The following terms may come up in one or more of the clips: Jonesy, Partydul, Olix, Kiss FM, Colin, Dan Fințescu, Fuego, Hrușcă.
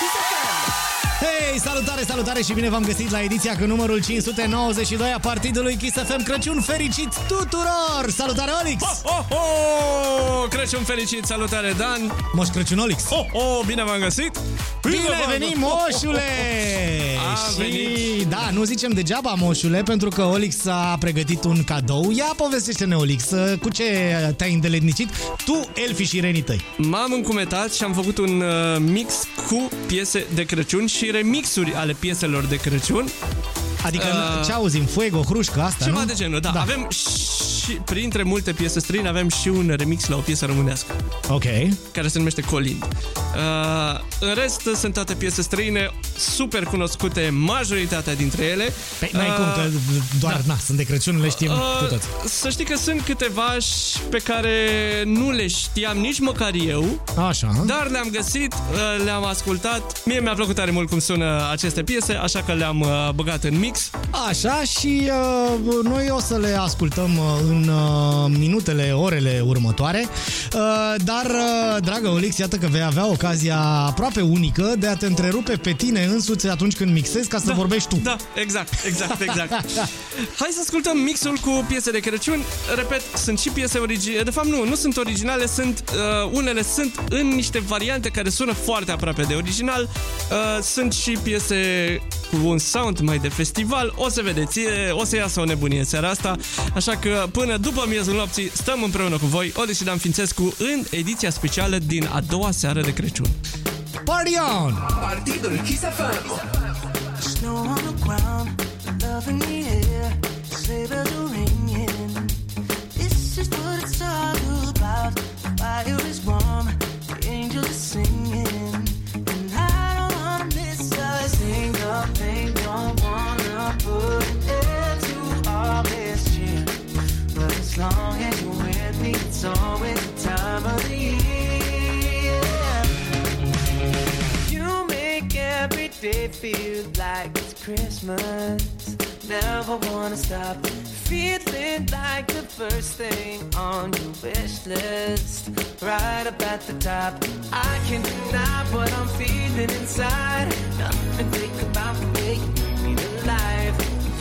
Kiss FM. Hei, salutare, salutare și bine v-am găsit la ediția cu numărul 592 a Partidului Kiss FM. Crăciun fericit tuturor! Salutare, Olix! Oh, oh, oh! Crăciun fericit, salutare, Dan! Moș Crăciun, Olix! Oh, oh, bine v-am găsit! Bine venim, moșule! Și da, nu zicem degeaba, moșule, pentru că Olix a pregătit un cadou. Ia, povestește-ne, Olix, cu ce te-ai îndeletnicit tu, elfii și renii tăi? M-am încumetat și am făcut un mix cu piese de Crăciun și remixuri ale pieselor de Crăciun. Adică ce auzim? Fuego, Hrușcă, asta, ceva nu? Ceva de genul, da. Avem și, printre multe piese străine, avem și un remix la o piesă românească. Ok. Care se numește Colin. În rest, sunt toate piese străine, super cunoscute, majoritatea dintre ele. Păi, n-ai cum, că doar, da. Sunt de Crăciun, le știm cu toți. Să știi că sunt câteva pe care nu le știam nici măcar eu. Așa. Dar le-am găsit, le-am ascultat. Mie mi-a plăcut tare mult cum sună aceste piese, așa că le-am băgat în mix. Așa, și noi o să le ascultăm în minutele, orele următoare. Dar, dragă Olix, iată că vei avea ocazia aproape unică de a te întrerupe pe tine însuți atunci când mixezi, ca să vorbești tu. Da, exact. Hai să ascultăm mixul cu piese de Crăciun. Repet, sunt și piese originale. De fapt, nu sunt originale, sunt unele sunt în niște variante care sună foarte aproape de original. Sunt și piese cu un sound mai de festival, o să vedeți, o să iasă o nebunie seara asta, așa că până după miezul nopții stăm împreună cu voi, Olix și Dan Fințescu, în ediția specială din a doua seară de Crăciun. Party on! Partidul Kiss FM! Snow on the ground, love in the air, sabers are ringing. This is what it's all about, the fire is warm, the angels are singing. And I don't want to miss a single thing, don't want put an end to all this shit, but as long as you're with me, it's always the time of the year. You make every day feel like it's Christmas. Never wanna stop feeling like the first thing on your wish list, right up at the top. I can't deny what I'm feeling inside. Nothing to think about me. Life.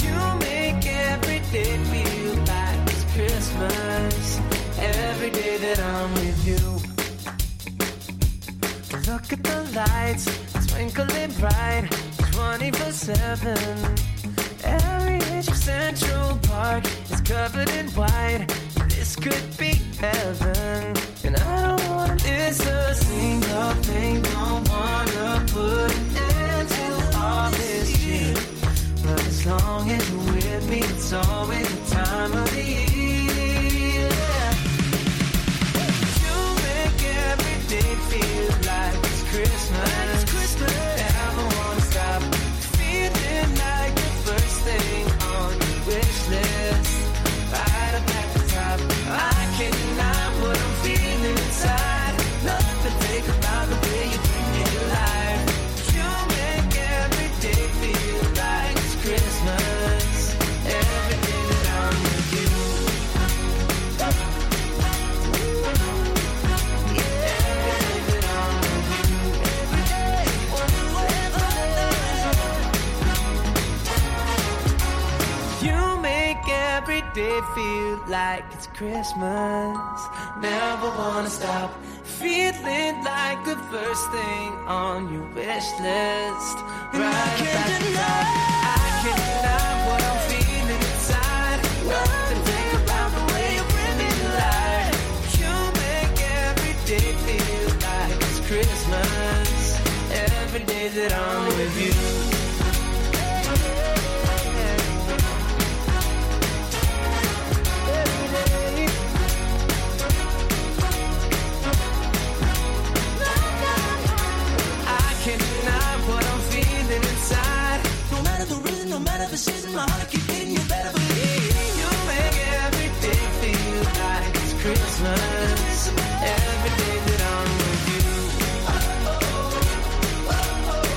You make every day feel like it's Christmas, every day that I'm with you. Look at the lights, twinkling bright, 24/7. Every inch of Central Park is covered in white. This could be heaven, and I don't want to miss a single thing. Don't wanna put an end to all this shit. But as long as you're with me, it's always the time of the year. You make every day feel like it's Christmas. Never wanna stop feeling like the first thing on your wish list. Right up at the top. I can't deny what I'm feeling inside. Nothing to think about the way you bring me to life. You make every day feel like Christmas, everything that I'm with you. Everything that I'm with you. Every day, whatever. You make every day feel like it's Christmas. Never wanna stop feeling like the first thing on your wish list. Right at the top. Can't deny what I'm feeling inside. Nothing to think about the way you bring me to life. You make every day feel like it's Christmas. Every day that I'm with you. Every day. I can't deny what I'm feeling inside. No matter the reason, no matter the season, my heart keeps beating. You better believe you make every day feel like it's Christmas. Every day that I'm with you. Oh oh oh oh oh oh.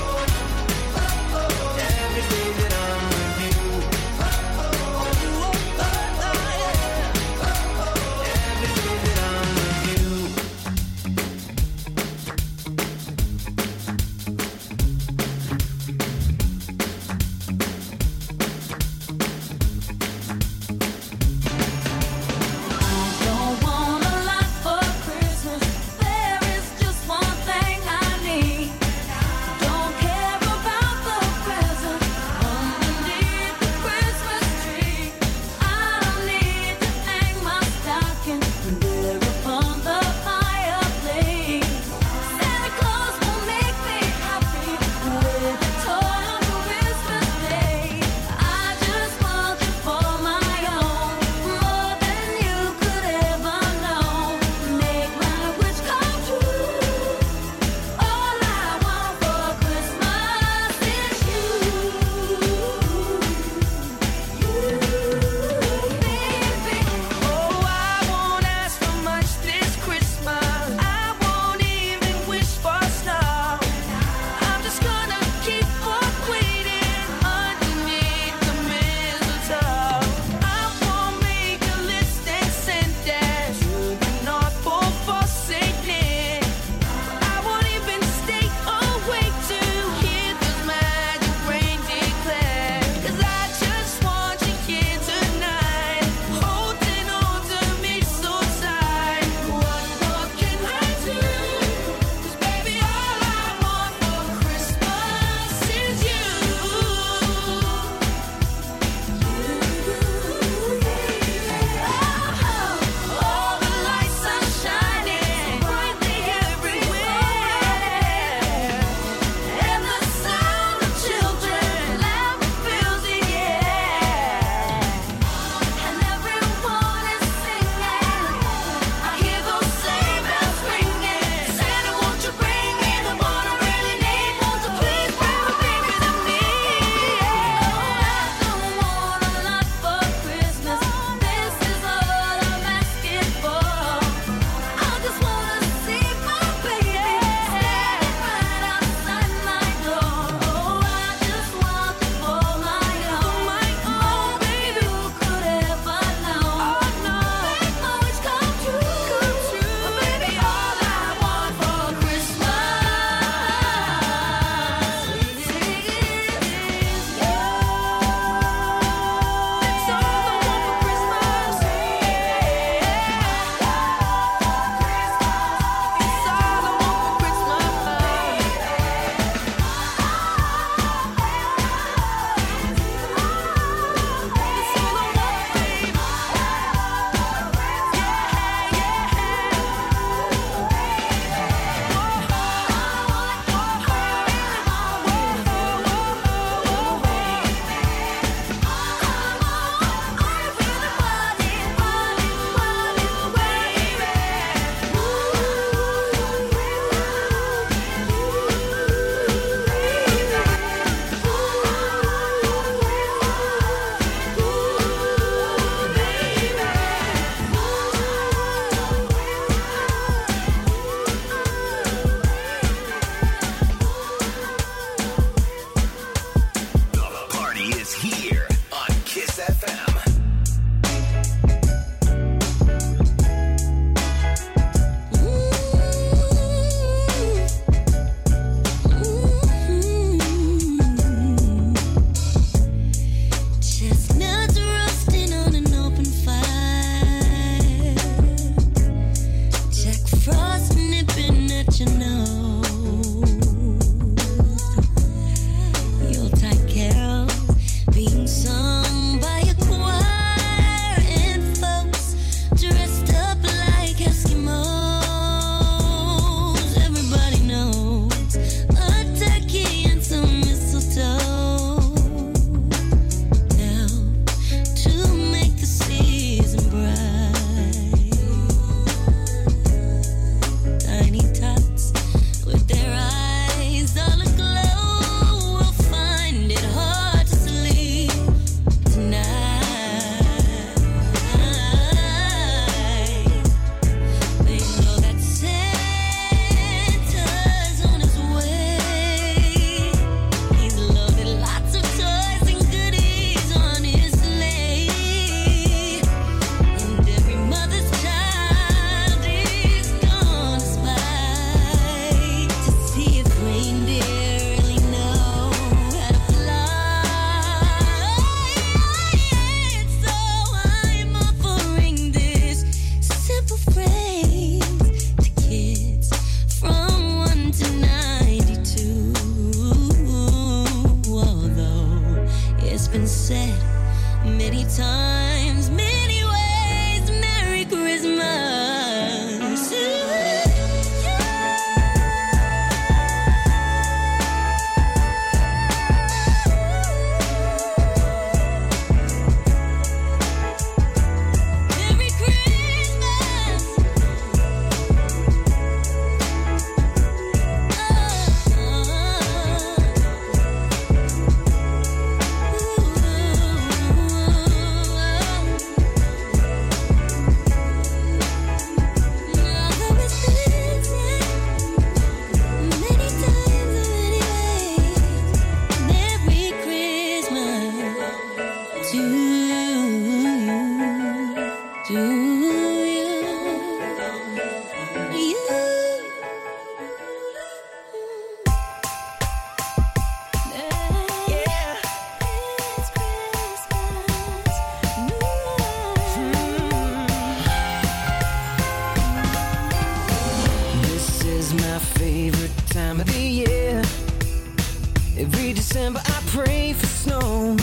December I pray for snow,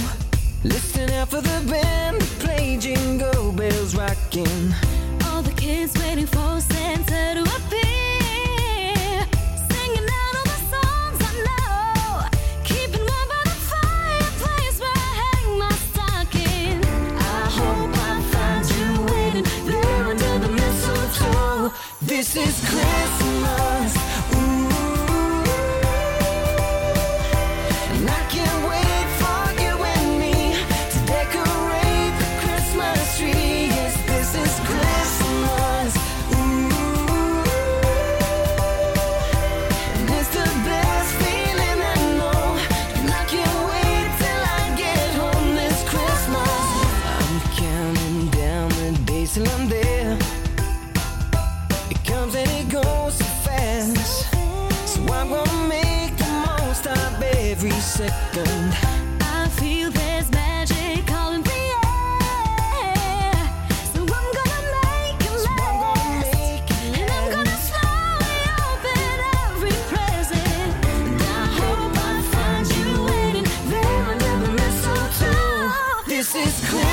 listening out for the band that play Jingle Bells Rockin'. All the kids waiting for Santa to appear, singing out all the songs I know, keeping warm by the fireplace where I hang my stocking. I hope I find you waiting there under the mistletoe. This is Christmas. Second. I feel there's magic all in the air, so I'm gonna make it last, and I'm gonna slowly open every present. And I hope I find you waiting there under the mistletoe. This is Christmas.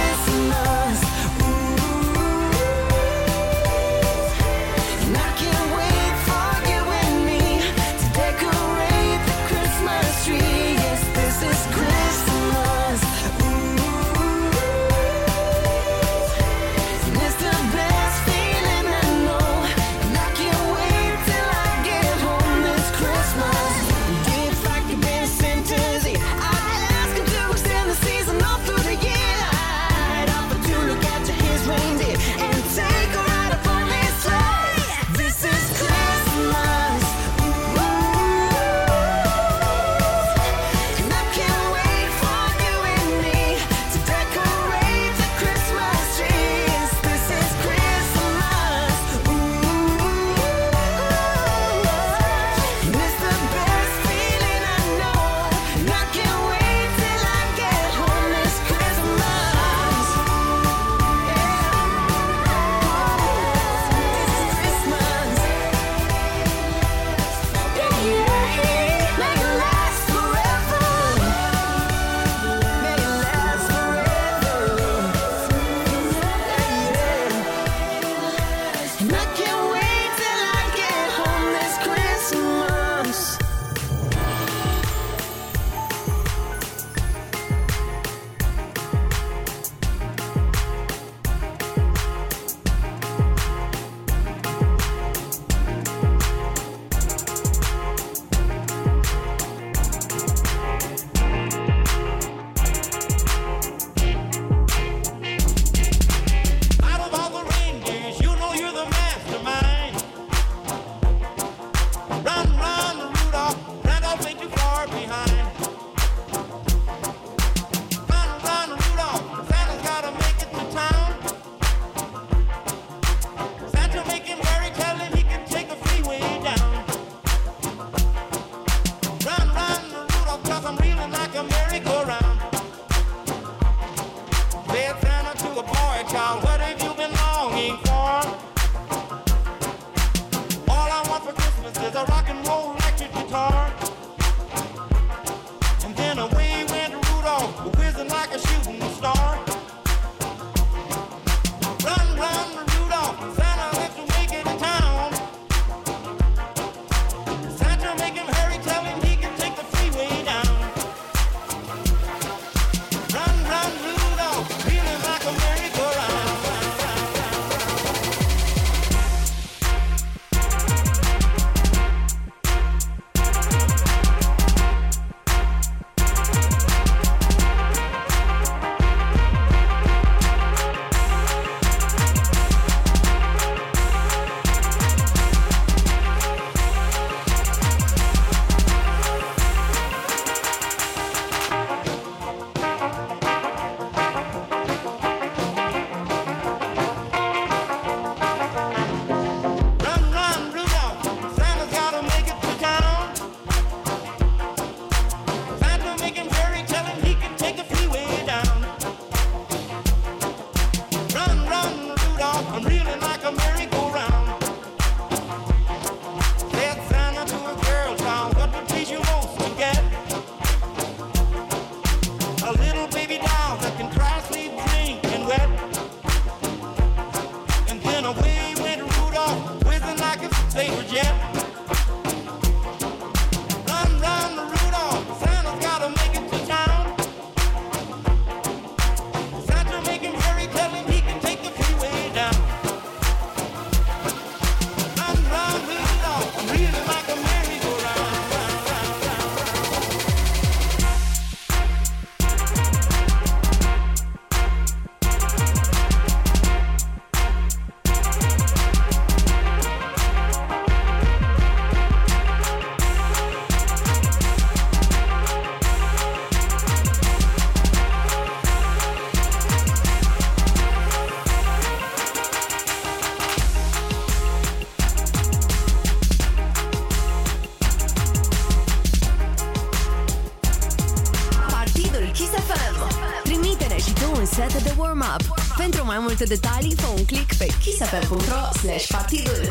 mai multe detalii, fă un click pe kissfm.ro/partidul.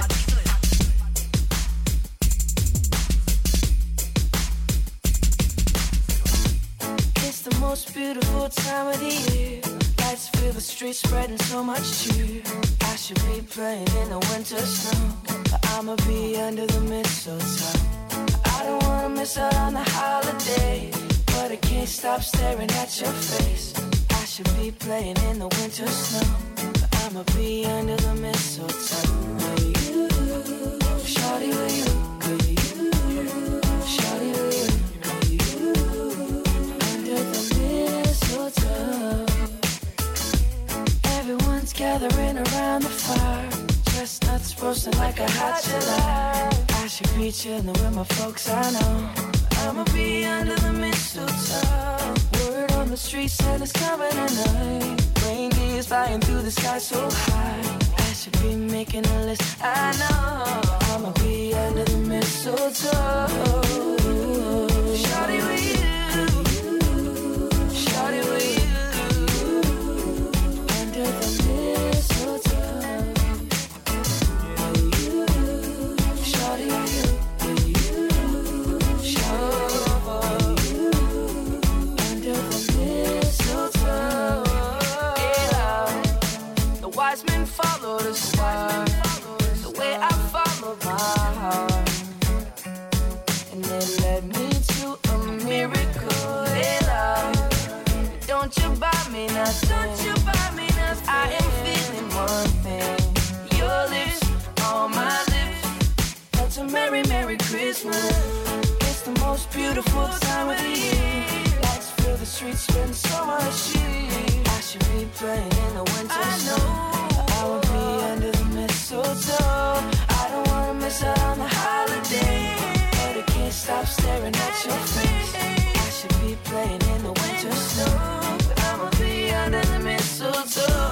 It's the most beautiful time of the year. Lights fill the streets spreading so much cheer. I should be playing in the winter snow, but I'ma be under the mistletoe. I don't wanna miss out on the holiday, but I can't stop staring at your face. I should be playing in the winter snow, but I'ma be under the mistletoe. With you, shawty with you, shawty with you, under the mistletoe. Everyone's gathering around the fire, chestnuts roasting like a hot July. I should be chilling with my folks, I know. I'ma be under the mistletoe. Word on the street said it's coming tonight. Reindeer's flying through the sky so high. I should be making a list, I know. I'ma be under the mistletoe. Shawty with you, shawty with you, under the mistletoe. With you, shawty with you. Follow the sun, the way I follow my heart, and it led me to a miracle. Hey love, don't you buy me nothing, I am feeling one thing, your lips on my lips. That's a merry, merry Christmas. It's the most beautiful time of the year. Lights fill the streets, spend so much shit. I should be playing in the winter snow. I would be under the mistletoe. I don't wanna miss out on the holiday, but I can't stop staring at your face. I should be playing in the winter snow, but I'ma be under the mistletoe.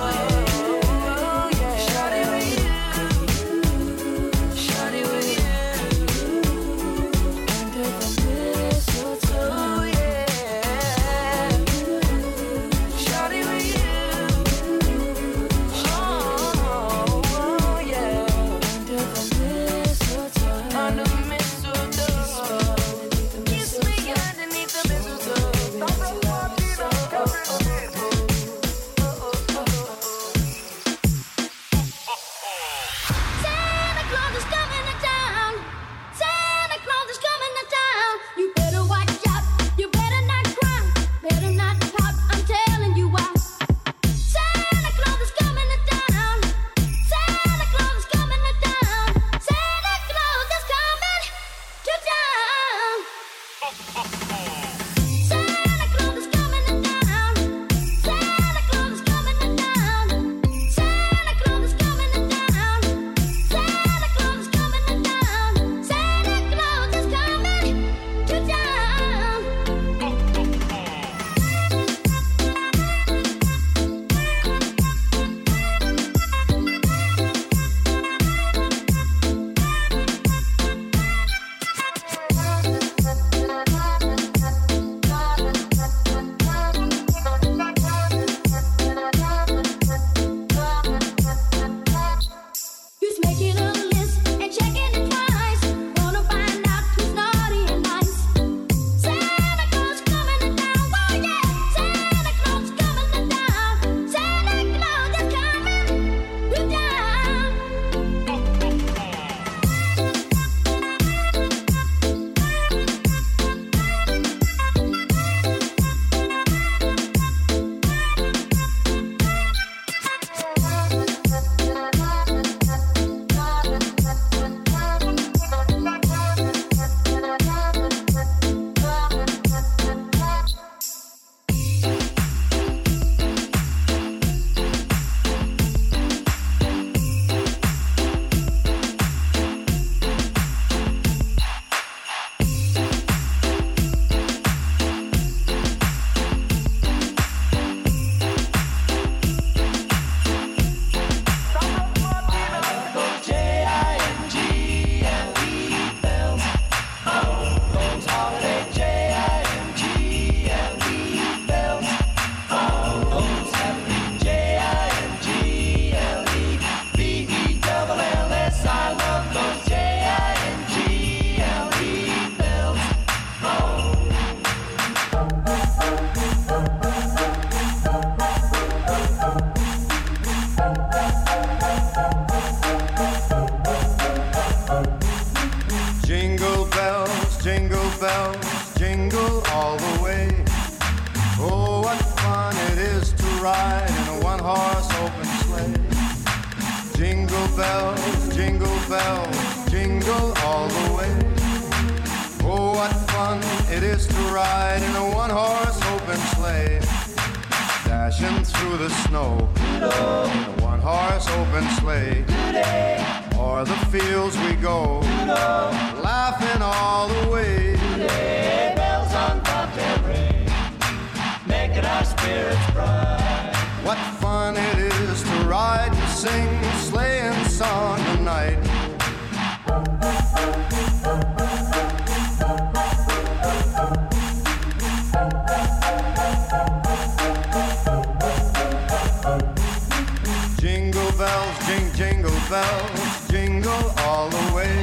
bells jingle all the way. Oh, what fun it is to ride in a one-horse open sleigh. Jingle bells, jingle bells, jingle all the way. Oh, what fun it is to ride in a one-horse open sleigh. Dashing through the snow in a one-horse open sleigh. O'er the fields we go, laughing all the way. Today, bells on bobtail ring, making our spirits bright. What fun it is to ride and sing a sleighing song tonight. Jingle bells, jing, jingle bells, jingle all the way.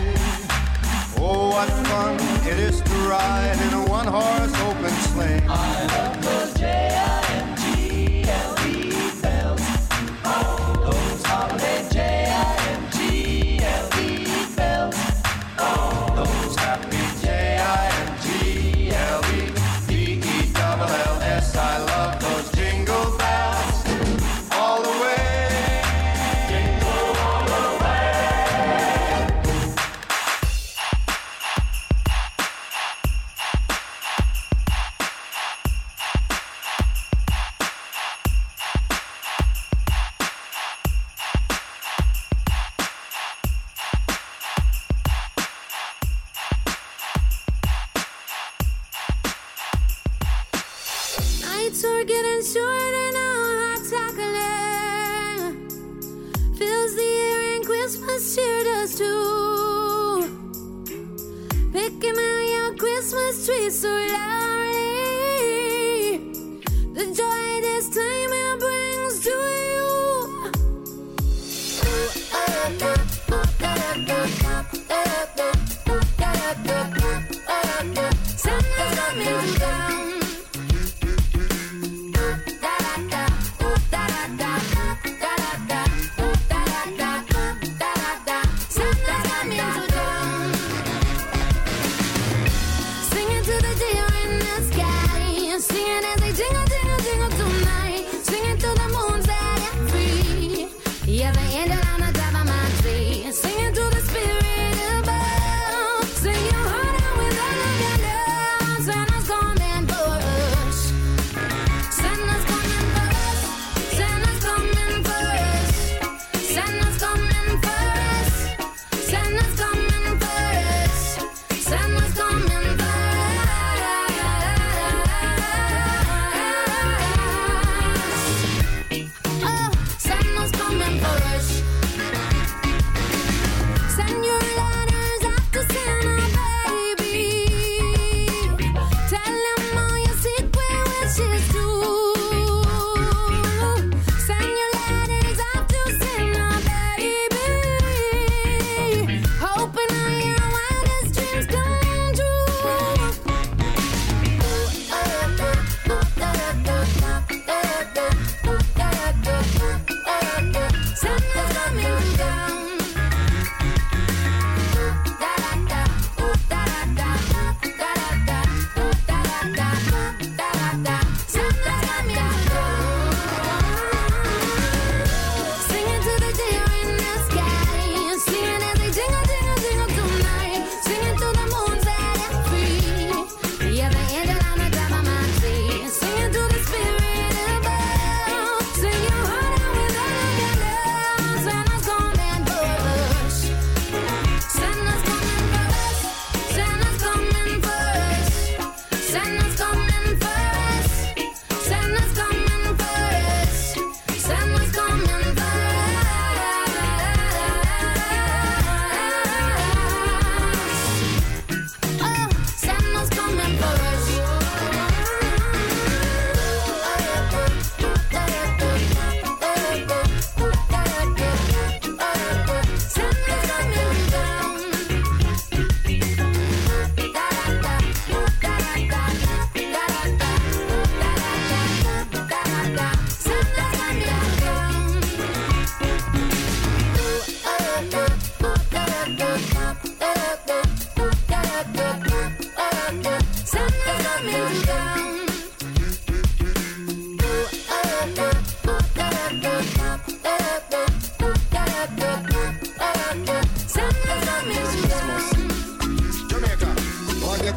Oh, what fun it is to ride in a one-horse open sleigh. I love those J-I-M-G-L-E bells. Oh, those holiday J-I-M-G-L-E bells. Oh, those happy J-I-M-G-L-E-B-E-double-L-S. I love those jingle bells. Singing to the day you're in the sky.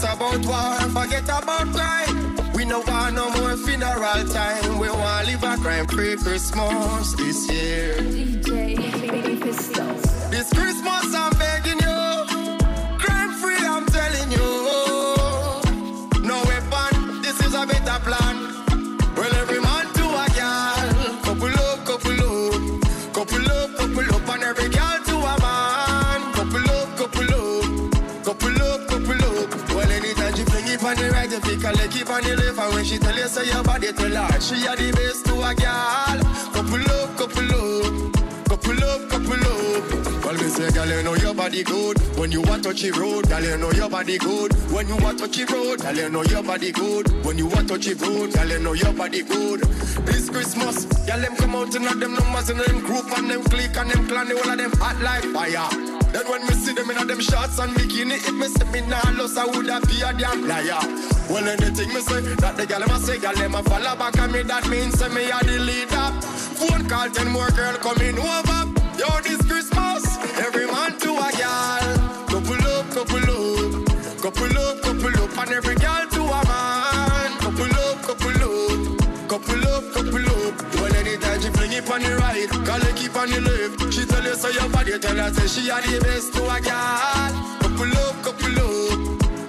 forget about war, forget about crime. We no want no more funeral time. We want to live a crime-free Christmas this year. DJ, baby, Christmas. This Christmas I'm begging you, crime-free I'm telling you. No weapon, this is a better plan. Well, every man to a girl. Couple up, couple up. Couple up, couple up. And every girl to a man. Couple up, couple up. Couple up, couple up. Well, anytime you bring it on the right, I keep on the live, and when she tell you say your body too large, she are the best to a girl. Couple up, couple up, couple up, couple up. Well, me say, girl, you know your body good. When you want touchy road, girl, you know your body good. When you want touchy road, girl, you know your body good. When you want touchy road, girl, you know your body good. This Christmas, girl, them come out and have them numbers and them group and them clique and them clan, all of them hot like fire. Then when me see them in them shorts and bikini, if me see me now lost, I would have be a damn liar. Well, anything me say, that the gal, I say, gal, I follow back on me, that means say me a the leader. Phone call, 10 more girl coming over. Yo, this Christmas, every man to a gal. Couple up, couple up. Couple up, couple up. And every gal to a man. Couple up, couple up. Couple up, couple up. Well, anytime she bring it on the right, call it keep on the left. She tell you so your body, tell her say she are the best to a gal. Couple up, couple up.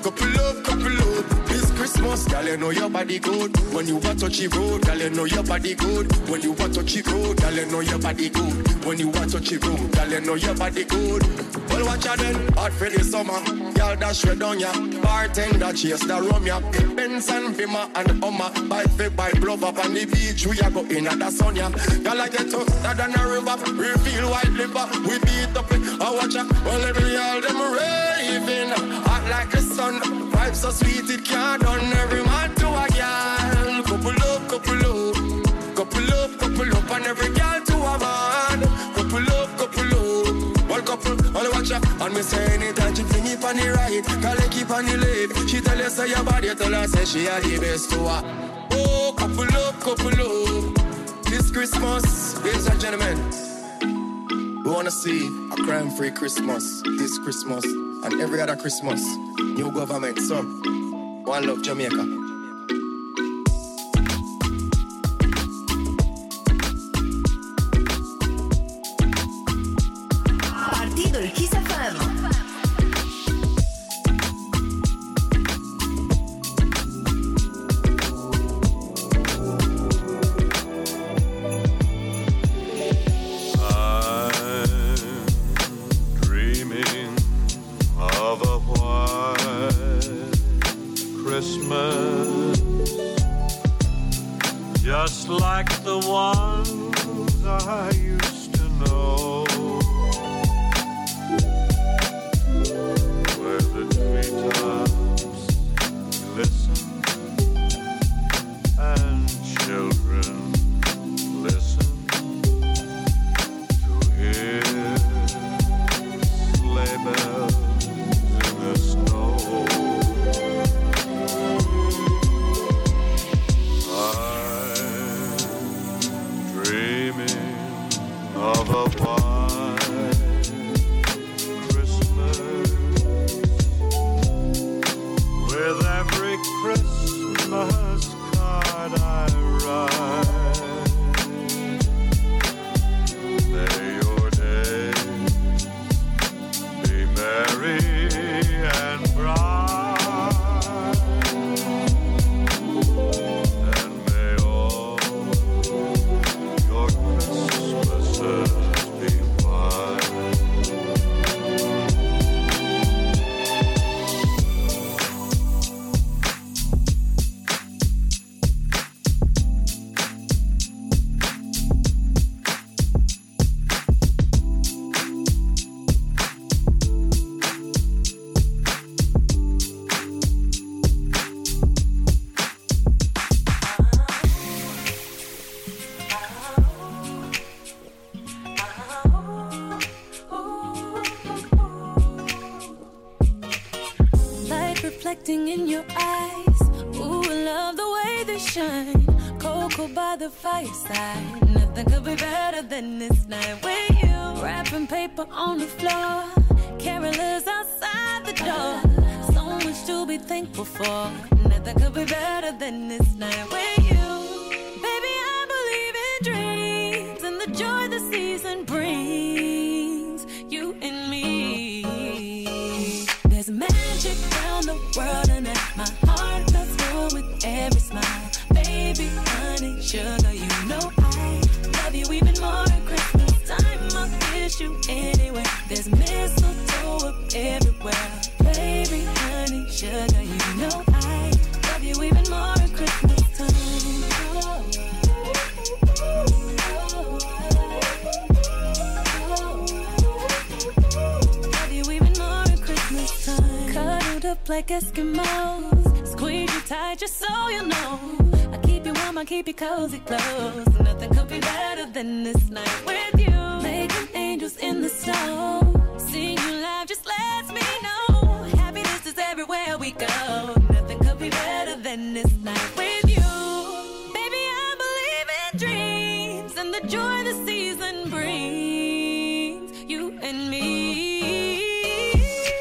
Couple up, couple up. This Christmas, gal, you know your body good. When you want touchy road, gal, you know your body good. When you want touchy road, gal, you know your body good. When you want touchy road, gal, you know your body good. Well, watch out then, hot for the summer. Y'all dash red on ya, bartender chase the rum ya. Benz and Vima and Hummer, bike fit by blow up on the beach. We a go in at the sun ya. Y'all a get up, that on a river, reveal white liver. We beat up it, I watch ya. Well, every all them raving, hot like the sun. Vibes so sweet it can't done. Every man to a girl, couple up, couple up. Couple up, couple up. And every girl to a man, couple up, couple up. Couple, all watch up, and me say anytime she fling it on the right, girl I keep on the left. She tell you say your body, tell her say she are the best to her. Oh, couple up, couple up. This Christmas, ladies and gentlemen, we wanna see a crime-free Christmas. This Christmas and every other Christmas. New government, so one love Jamaica. Kiss FM. I'm dreaming of a white Christmas, just like the ones I used to know. Listen, and children listen to hear sleigh bells in the snow. I'm dreaming of a white Christmas. With every Christmas card I write, may your days be merry and bright, and may all your Christmases fireside. Nothing could be better than this night with you. Wrapping paper on the floor, carolers outside the door, so much to be be thankful for. Nothing could be better than this night with you. Baby, I believe in dreams and the joy the season brings. You and me. There's magic around the world and my heart feels warm with every smile. Baby, honey, sugar, you know I love you even more at Christmas time. I'll kiss you anyway. There's mistletoe up everywhere. Baby, honey, sugar, you know I love you even more at Christmas time. Oh, oh, oh, oh. Love you even more at Christmas time. Cuddled up like Eskimos, squeeze you tight just so you know. I keep you cozy close. Nothing could be better than this night with you. Making angels in the snow. Seeing you live just lets me know. Happiness is everywhere we go. Nothing could be better than this night with you. Baby, I believe in dreams and the joy the season brings. You and me.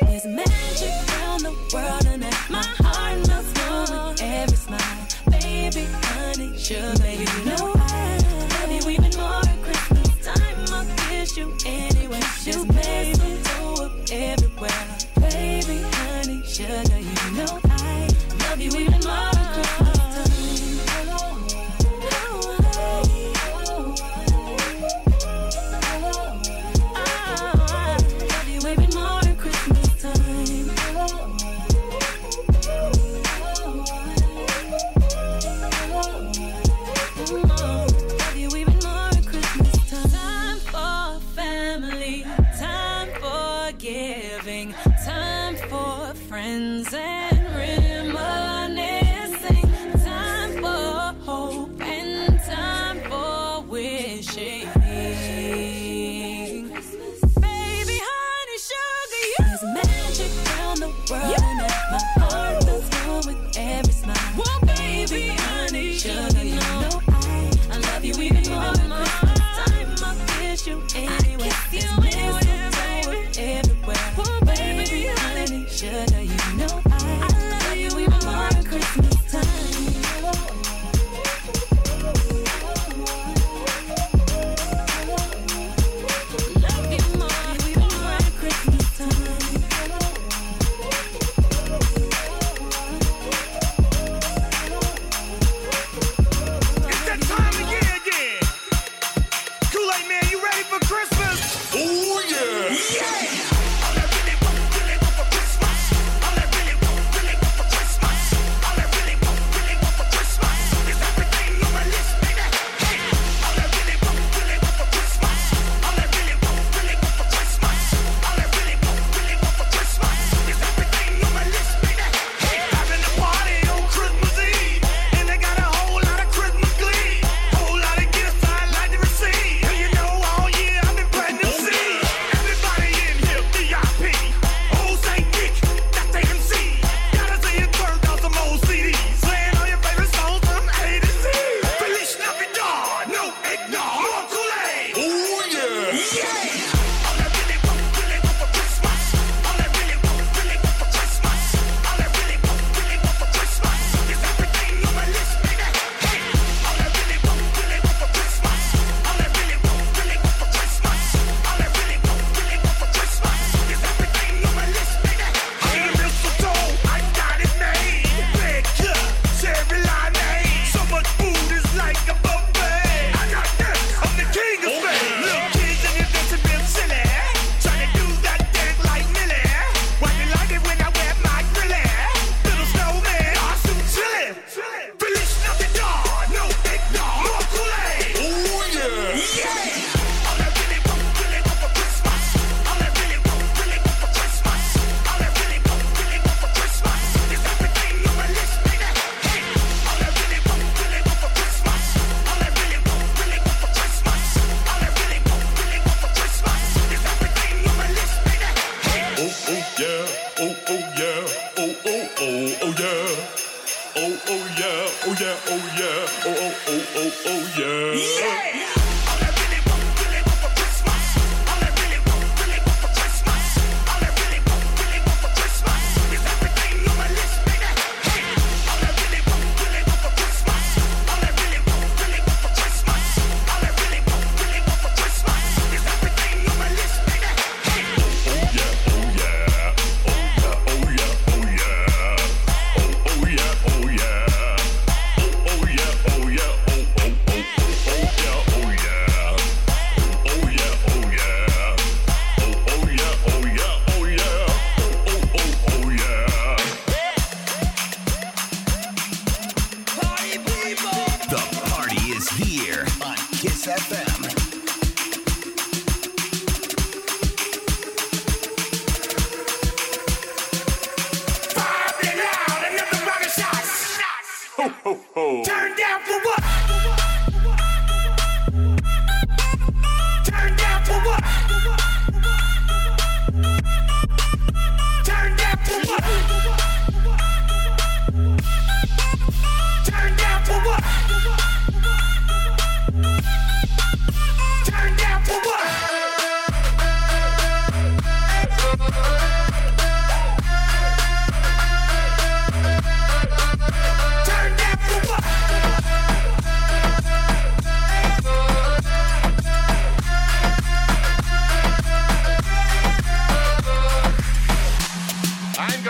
There's magic around the world and my heart melts warm with every smile. Baby, honey, sugar, baby, you know I love you even more at Christmas time. I'll kiss you anyway. Just mistletoe up everywhere. Baby, honey, sugar, you know I love you even more at Christmas time. I love you even more at Christmas time.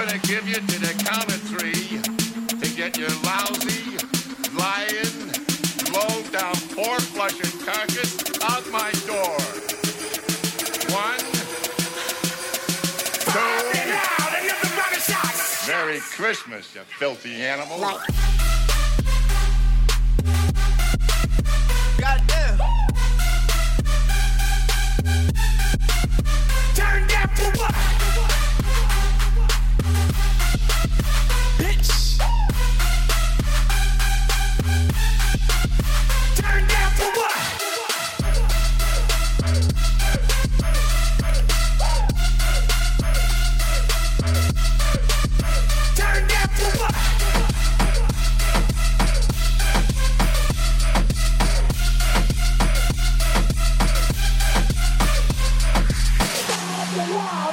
gonna give you to the count of three to get your lousy, lying, low-down, four-flushing carcass out my door. 1, 2... Merry Christmas, you filthy animal. Goddamn. Turn down for what? Bitch. Turn down for what? Turn down for what?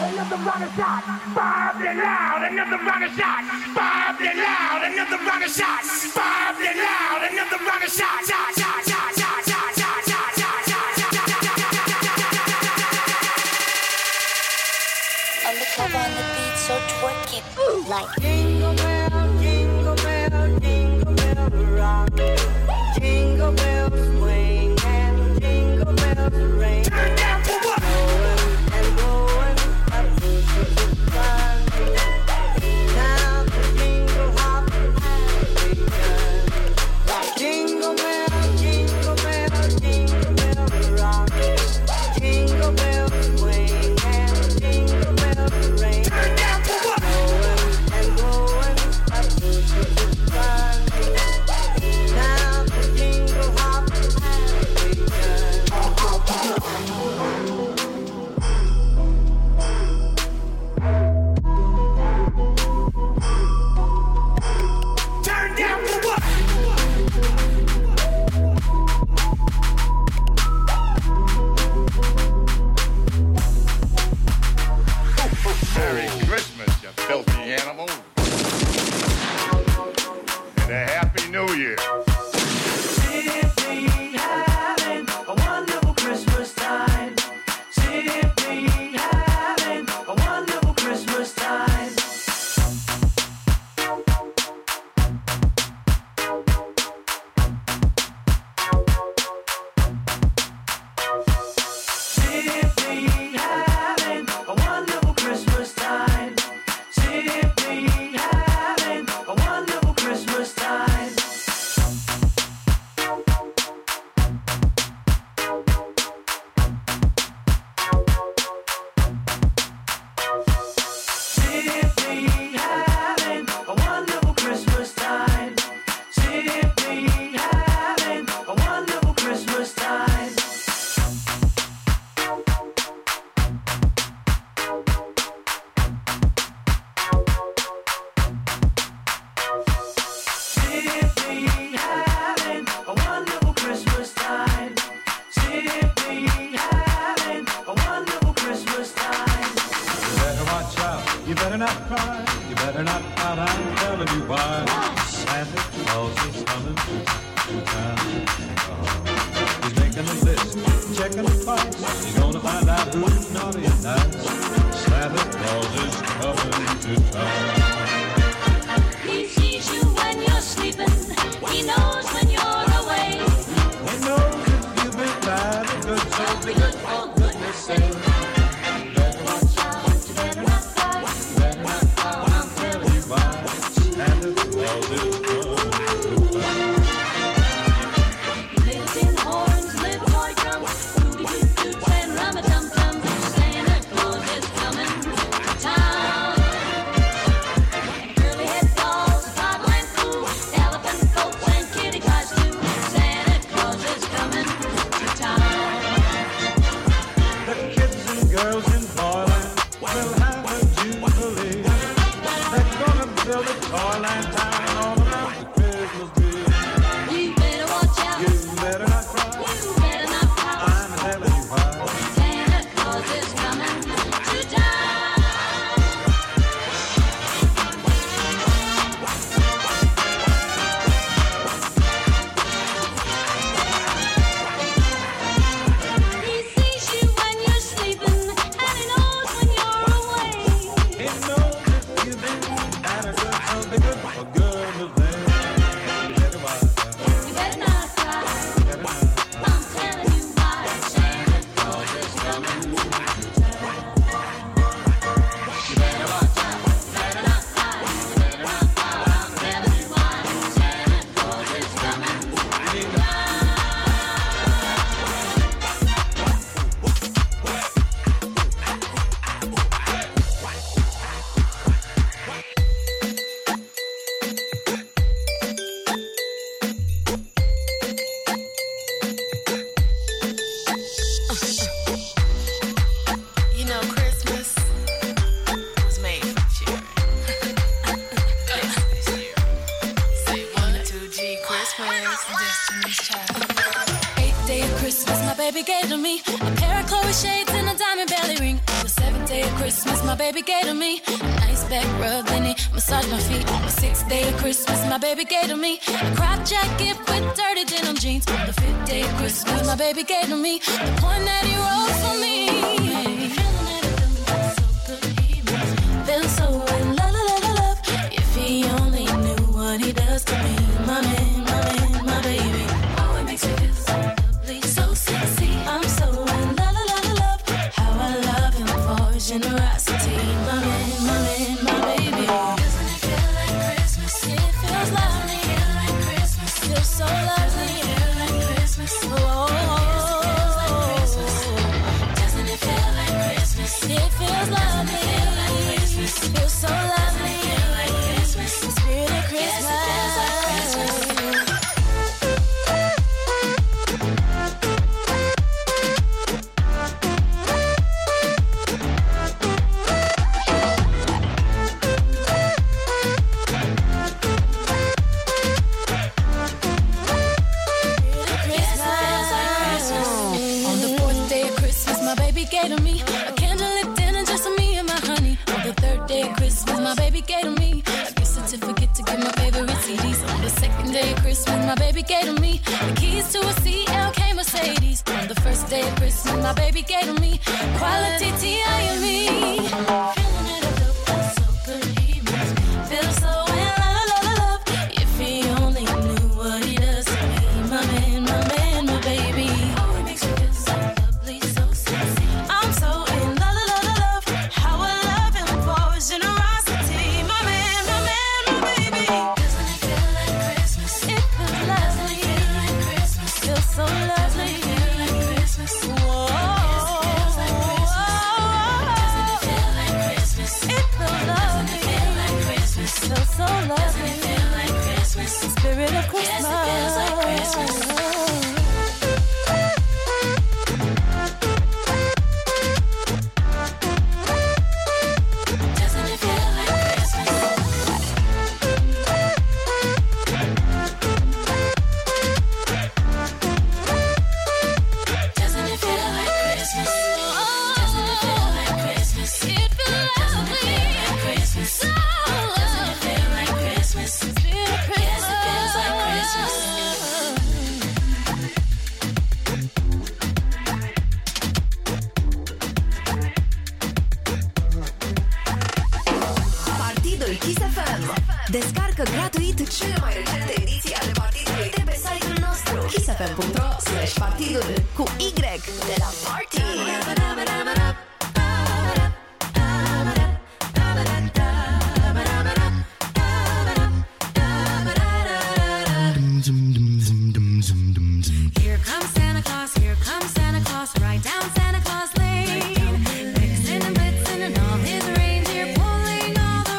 Another rocket shot, bombed it loud. Another rocket shot, bombed it loud. Another rocket shot, bombed it loud. Another rocket shot, shot, shot, shot, shot, shot, shot, shot, shot, shot. Undercover on the beat, so twerk it like jingle bell, jingle bell, jingle bell rock, jingle bell swing and jingle bells ring. Turn down for what? baby gave to me a pair of Chloe shades and a diamond belly ring. On the seventh day of Christmas, my baby gave to me a nice back rub and he massaged my feet. On the sixth day of Christmas, my baby gave to me a crop jacket with dirty denim jeans. On the fifth day of Christmas, my baby gave to me the one that he wrote for me. Feeling so in love, love, love, love. If he only knew what he does to me, my man, my man, my baby. Oh, it makes me feel so lovely, so sexy. I'm so in love, love, love, love. How I love him for his generosity, my man, my man, my baby. Doesn't it feel like Christmas? It feels lovely. Doesn't it feel like Christmas? Feels so lovely. Doesn't it feel like Christmas? Oh, it feels like Christmas. Doesn't it feel like Christmas? It feels lovely. You're so lovely, you're like Christmas, the spirit of Christmas. Yes, it feels like Christmas. My baby gave to me the keys to a CLK Mercedes. On the first day of Christmas, my baby gave to me quality T.I.M.E. Feeling it up, that's so good. He makes me feel so in love, love, love. If he only knew what he does to me, my man, my man, my baby. Oh, he makes me feel so lovely, so sexy. I'm so in love, love, love, love. How I love him for his generosity, my man, my man, my baby. So lovely, feel like Christmas. Whoa, feels like Christmas. Doesn't it feel like Christmas? It feels lovely, feel like Christmas. Feels so lovely, doesn't it feel like Christmas? The spirit of Christmas. Yes, it feels like Christmas. Descarcă gratuit cele mai recente ediții ale Partidului de pe site-ul nostru kissfm.ro/partidul cu Y de la Party. Here comes Santa Claus, here comes Santa Claus, right down Santa Claus Lane. Mixing and blitzing and all his reindeer pulling all the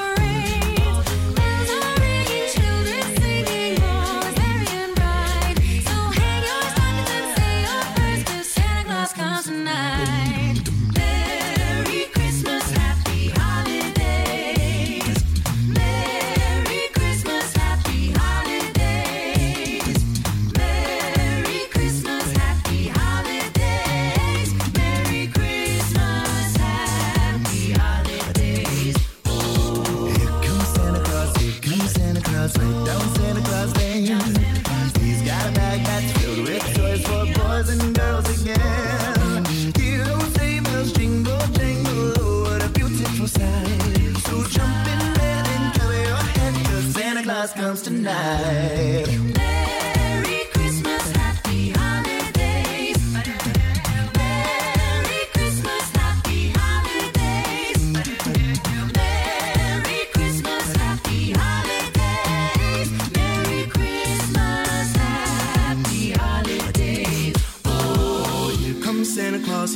Comes tonight.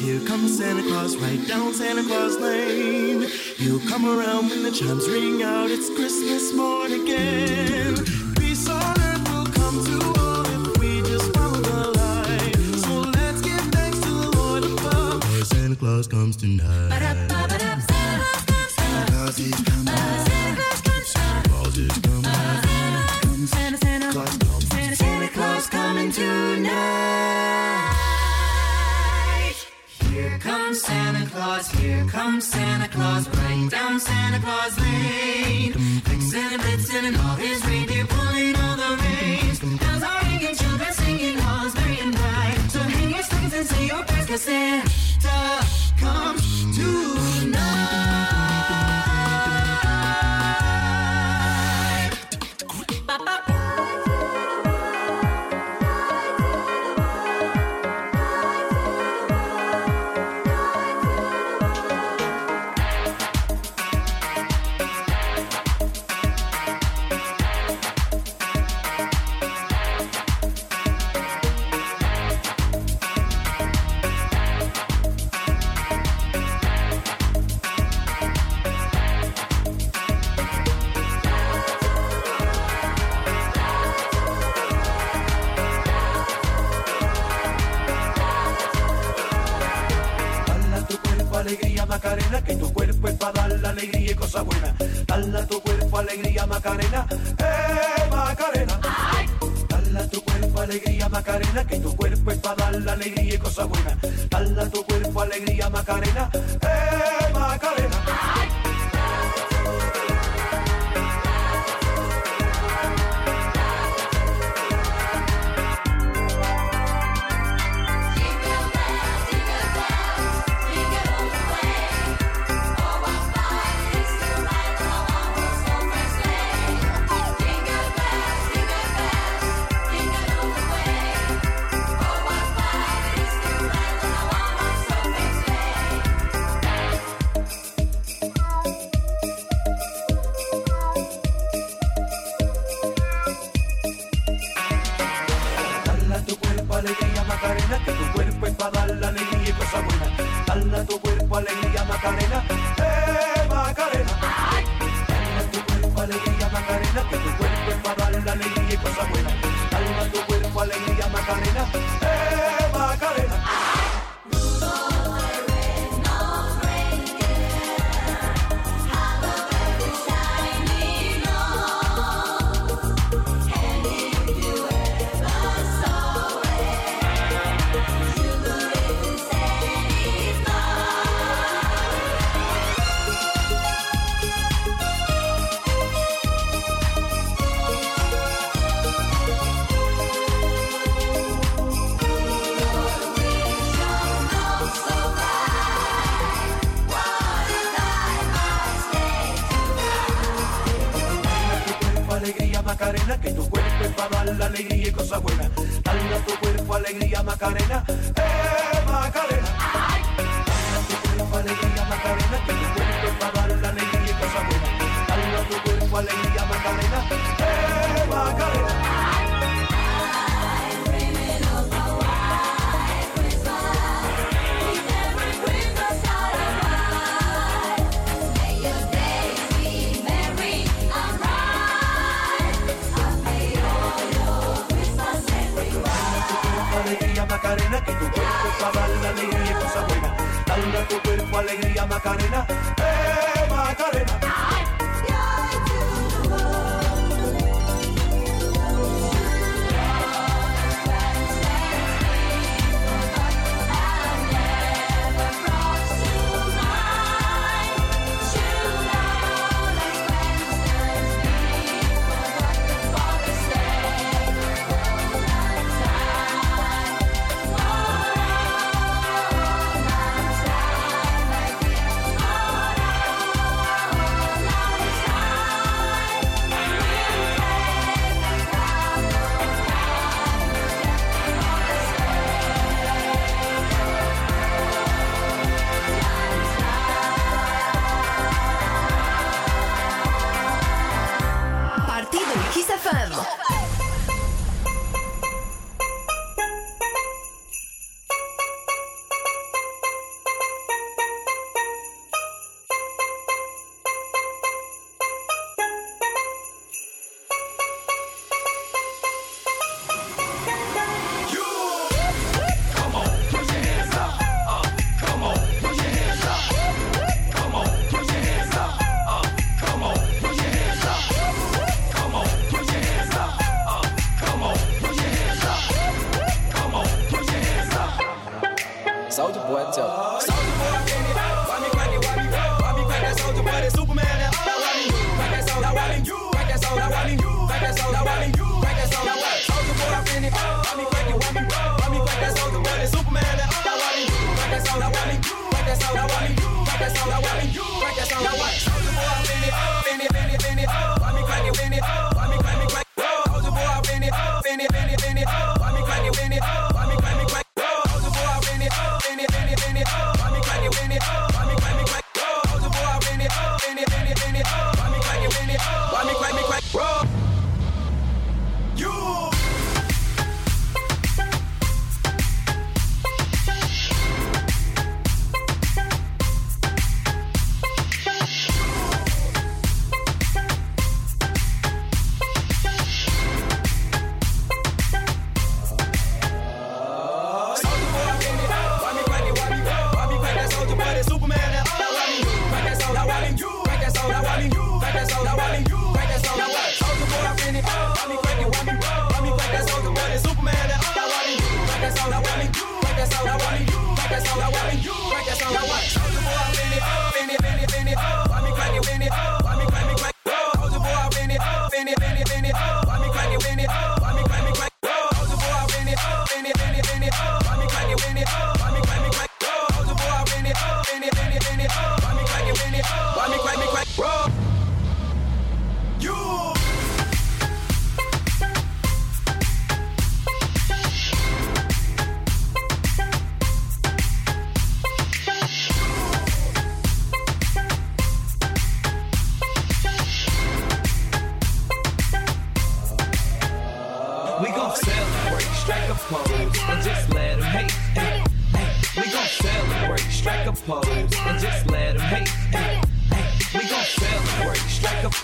Here comes Santa Claus, right down Santa Claus Lane. He'll come around when the chimes ring out. It's Christmas morn again. Peace on earth will come to all if we just follow the light. So let's give thanks to the Lord above. Santa Claus comes tonight. Santa Claus is coming. Santa Claus is coming. Santa Claus coming tonight. down Santa Claus, break down Santa Claus Lane. Fixing and blitzing and all his reindeer pulling all the reins. Bells are ringing, children singing, all's merry and bright. So hang your stockings and say your prayers, 'cause Santa comes tonight. Macarena, que tu cuerpo es para dar la alegría y cosa buena. Dale a tu cuerpo alegría, Macarena, Macarena. ¡Ay! Dale a tu cuerpo alegría, Macarena, que tu cuerpo es para dar la alegría y cosa buena. Dale a tu cuerpo alegría, Macarena, Macarena. ¡Ay!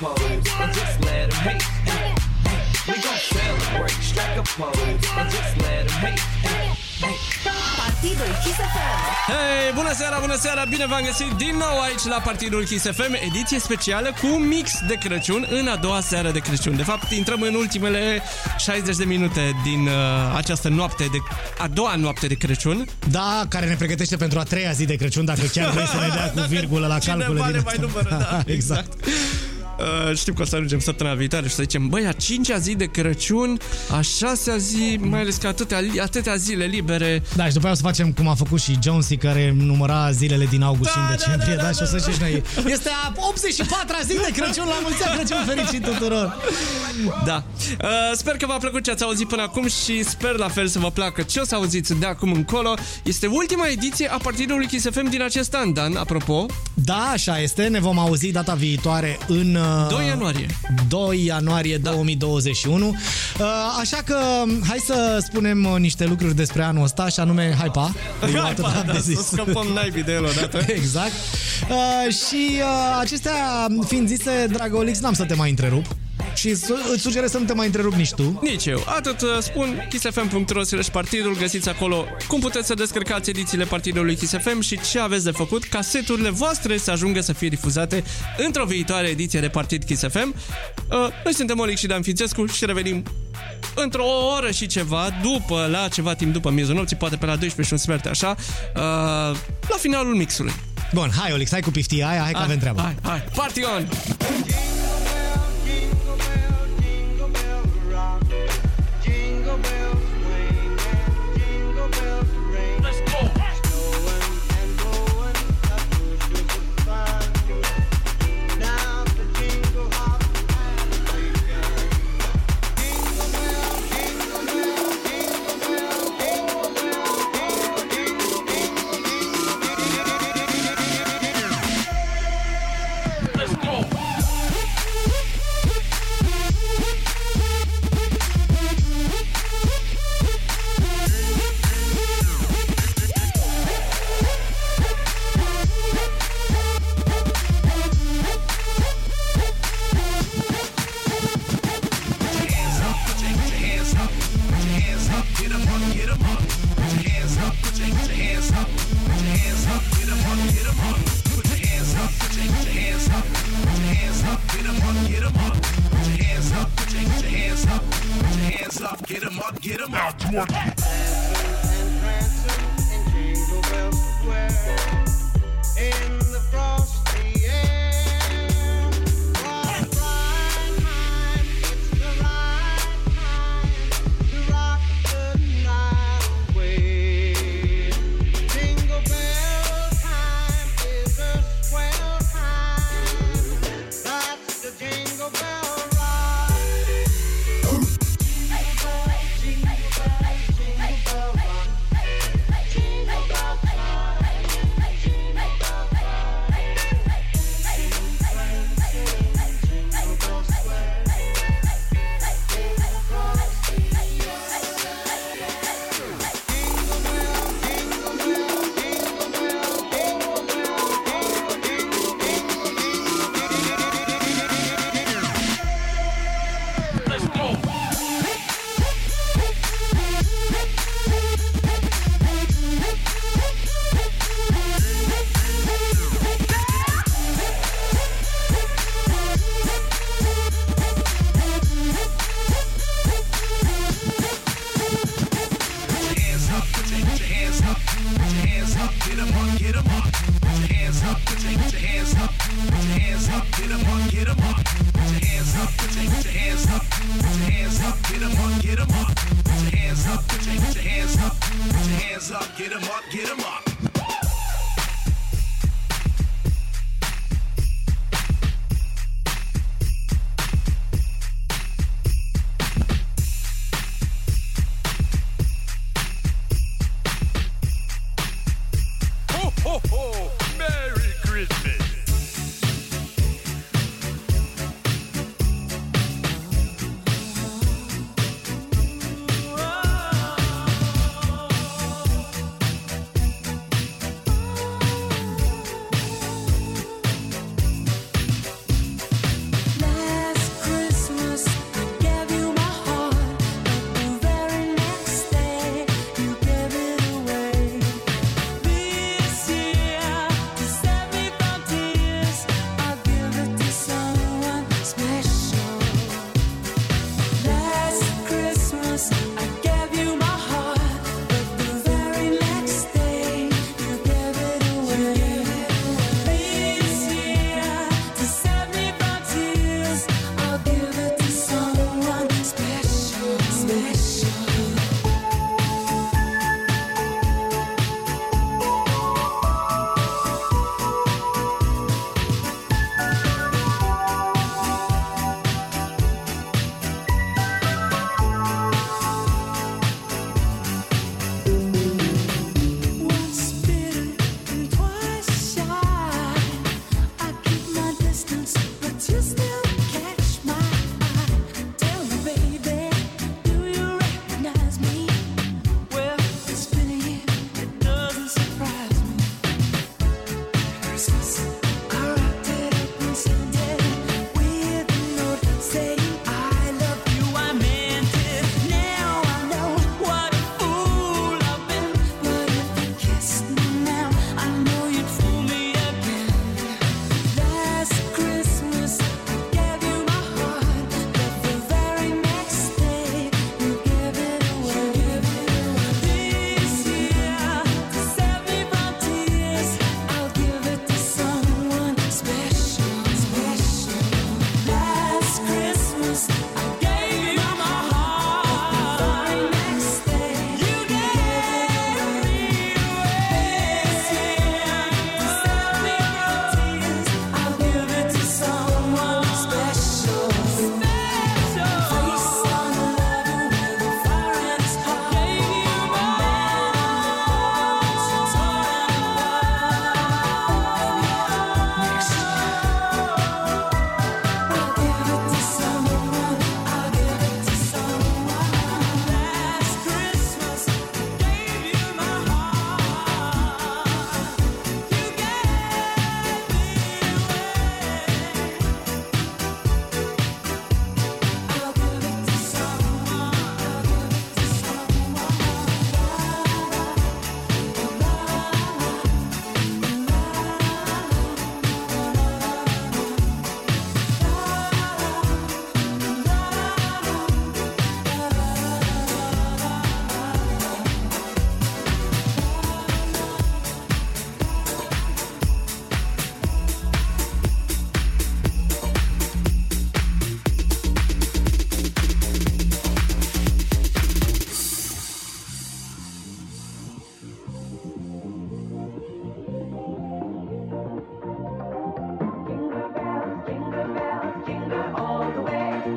pose and just let them hate. We gon' celebrate, strike a pose and just let them hate. Partydul Kiss FM. Hey, bună seara, bună seara! Bine v-am găsit din nou aici la Partydul Kiss FM, ediție specială cu mix de Crăciun în a doua seară de Crăciun. De fapt, intrăm în ultimele 60 de minute din această noapte, a doua noapte de Crăciun. Da, care ne pregătește pentru a treia zi de Crăciun, dacă chiar vrei să ne dea cu virgulă la calcule. Cineva mai numără, da, exact. Știu că o să ajungem săptămâna viitoare și să zicem, băi, a 5-a zi de Crăciun, a 6-a zi, mai ales că atâtea zile libere. Da, și după aia o să facem cum a făcut și Jonesy, care număra zilele din august, da, și în decembrie, da, și o să zici noi, este a 84-a zi de Crăciun, la mulți ani, Crăciun fericit tuturor. Da, sper că v-a plăcut ce ați auzit până acum și sper la fel să vă placă ce o să auziți de acum încolo. Este ultima ediție a Partydului Kiss FM din acest an, Dan, apropo. Da, așa este, ne vom auzi data viitoare în 2 ianuarie 2021. Da. Așa că hai să spunem niște lucruri despre anul ăsta, și anume hype-a. Da, să scăpăm naibii de el odată. Exact. Și acestea fiind zise, dragă Olix, n-am să te mai întrerup. Și îți sugerez să nu te mai întrerup nici tu. Nici eu. Atât spun. kissfm.ro/partidul. Găsiți acolo cum puteți să descărcați edițiile Partidului Kiss FM și ce aveți de făcut ca seturile voastre să ajungă să fie difuzate într-o viitoare ediție de Partid Kiss FM. Noi suntem Olix și Dan Fințescu și revenim într-o oră și ceva după, la ceva timp după miezul nopții, poate pe la 12 și un sfert, așa, la finalul mixului. Bun, hai Olix, hai cu piftia aia, hai că avem treabă. Hai, party on!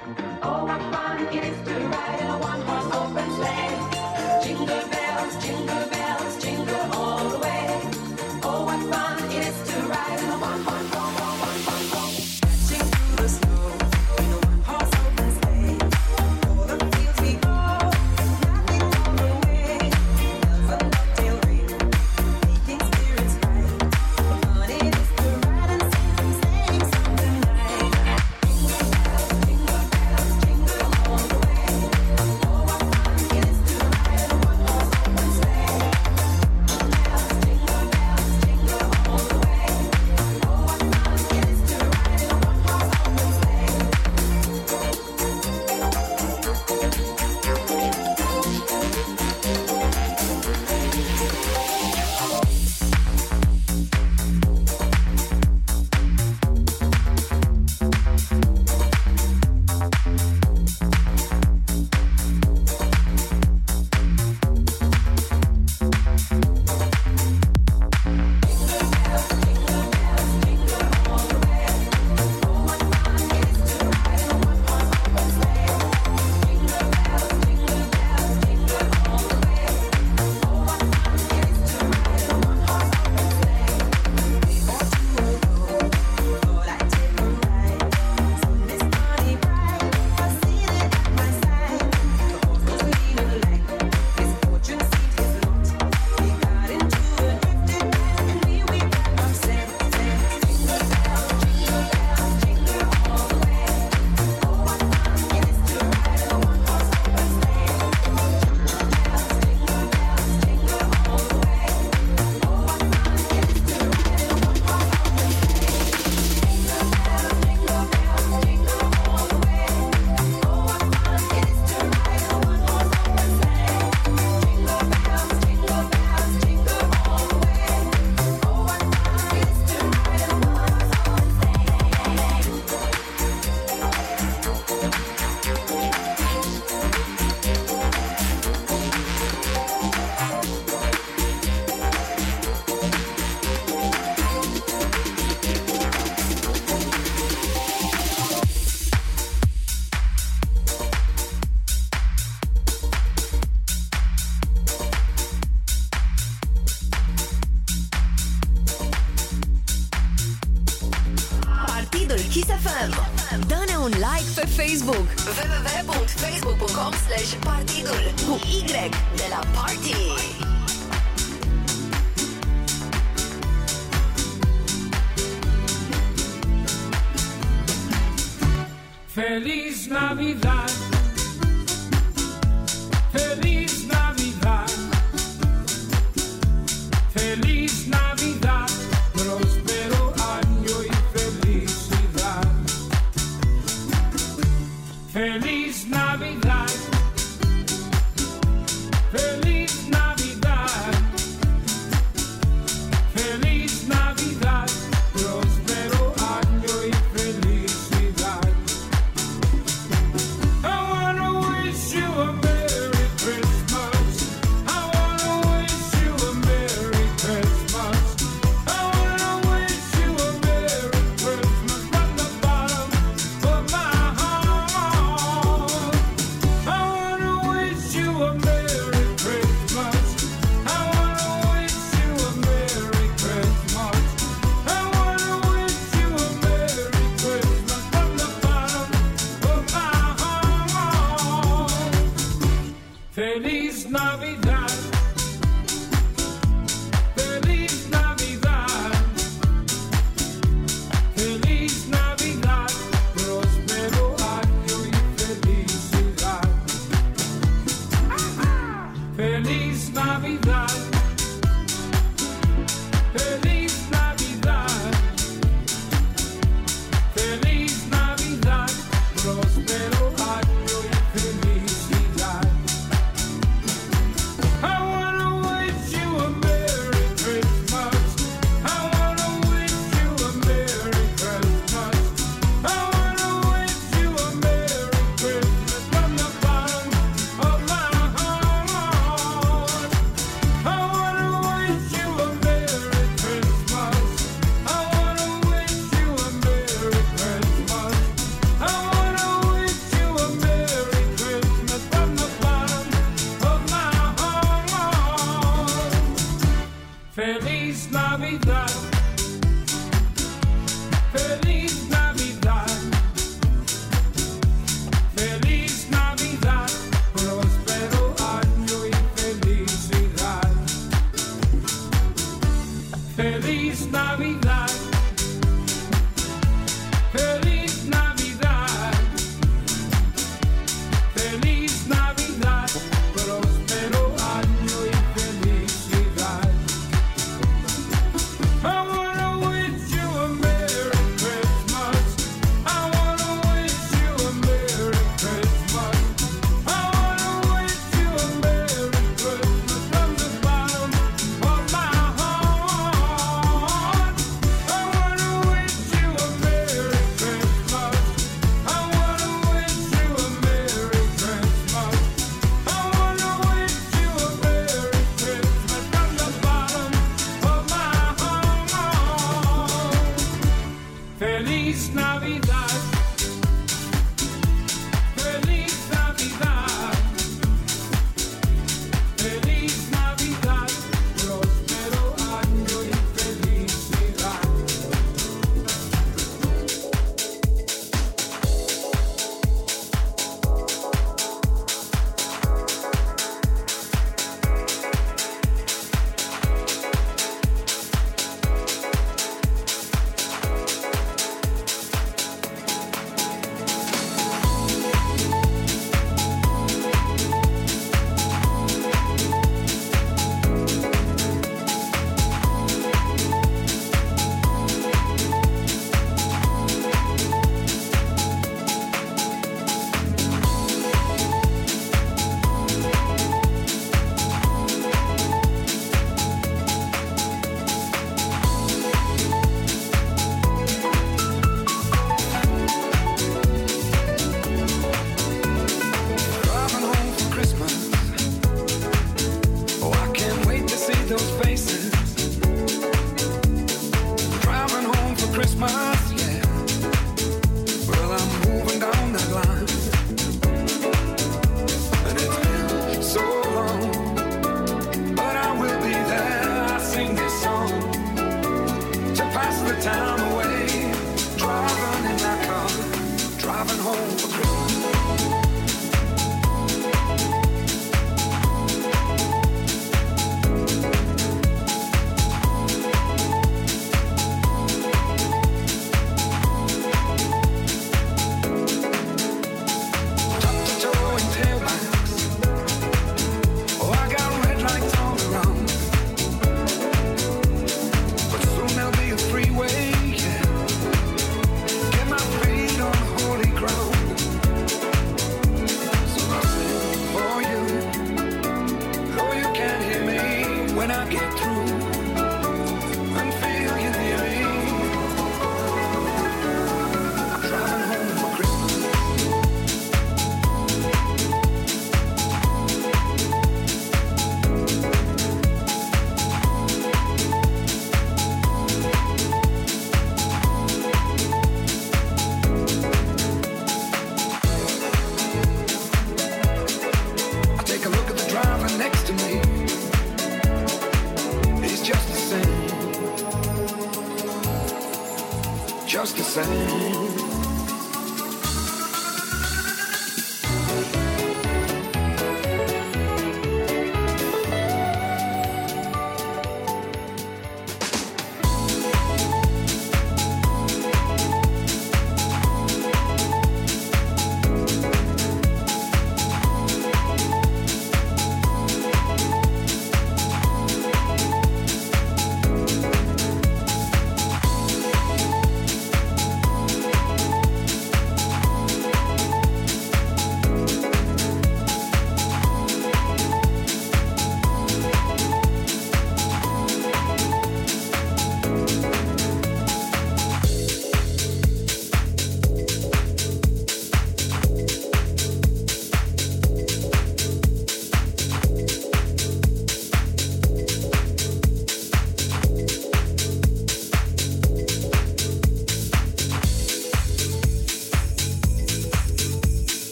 Oh!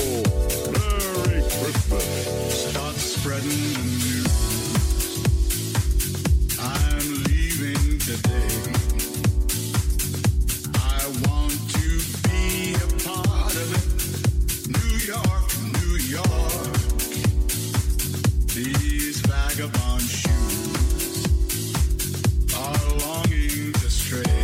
Merry Christmas. Start spreading the news. I'm leaving today. I want to be a part of it. New York, New York. These vagabond shoes are longing to stray.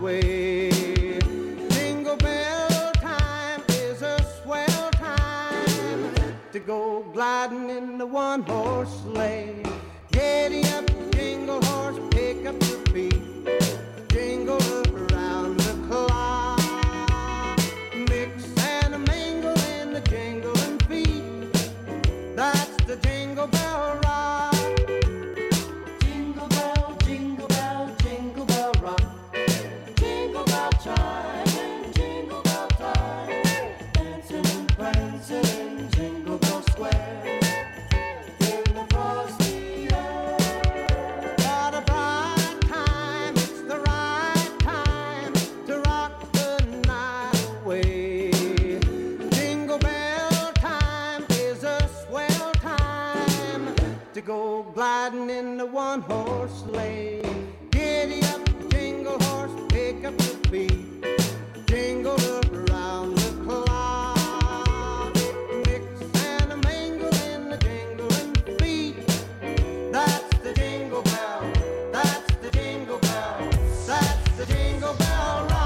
Way gliding in the one-horse sleigh. Giddy up, jingle horse, pick up the beat, jingle up around the clock. It mix and a mingle in the jingling feet. That's the jingle bell, that's the jingle bell, that's the jingle bell rock.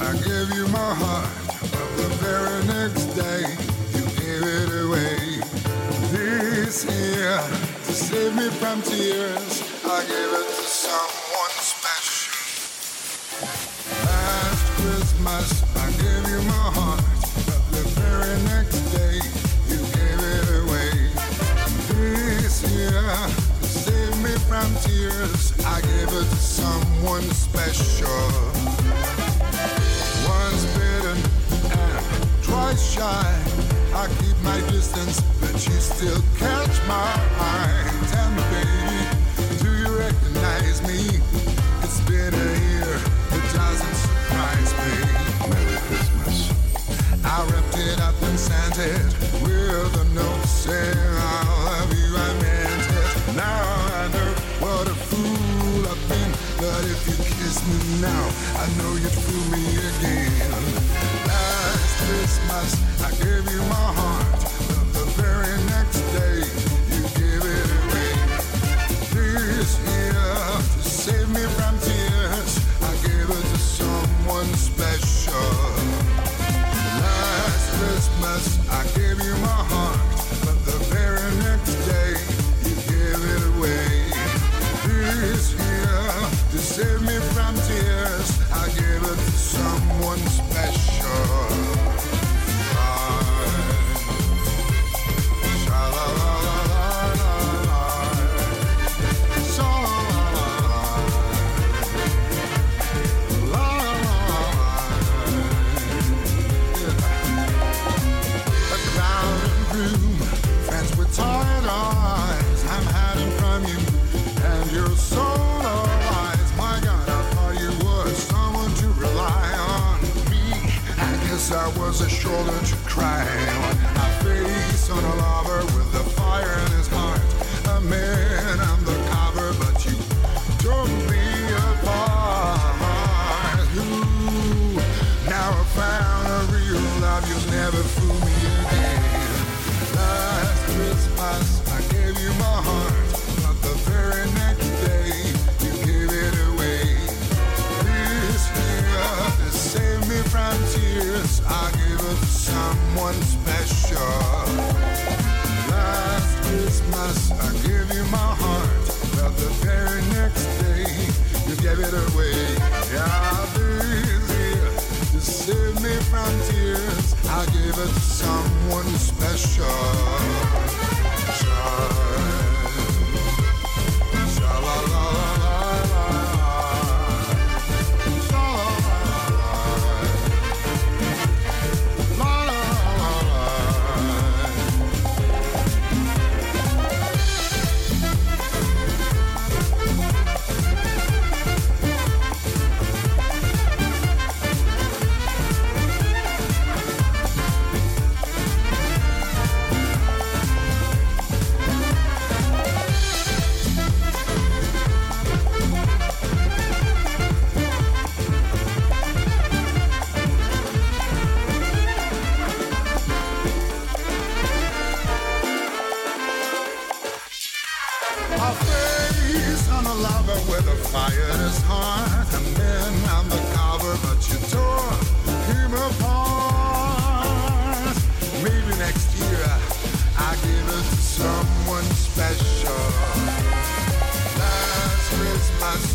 I gave you my heart, but the very next day you gave it away. This year, to save me from tears, I gave it to someone special. Last Christmas, I gave you my heart, but the very next day you gave it away. This year, to save me from tears, I gave it to someone special. Once bitten and twice shy, I keep my distance, but you still catch my eye. Tell me, baby, do you recognize me? It's been a year, it doesn't surprise me. Merry Christmas. I wrapped it up and sent it with a note saying I love you, I meant it. Now I know what a fool I've been, but if you kiss me now, I know you'd fool me again. Last Christmas, I gave you my heart, but the very next day, you gave it away. This year, to save me from tears, I gave it to someone special. Last Christmas, I gave you my heart, but the very next day, you gave it away. This year, to save me from tears, I gave it to someone special. I was a shoulder to cry on, a face on a lover with a fire in his heart. A man on the cover, but you took me apart. Ooh, now I found a real love, you'll never fool me again. Last Christmas, I gave you my heart, but the very next day, you gave it away. This year, save me from tears, I give it to someone special. Last Christmas, I gave you my heart, but the very next day, you gave it away. Yeah, this year, to save me from tears, I give it to someone special.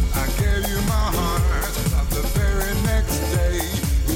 I gave you my heart, but the very next day you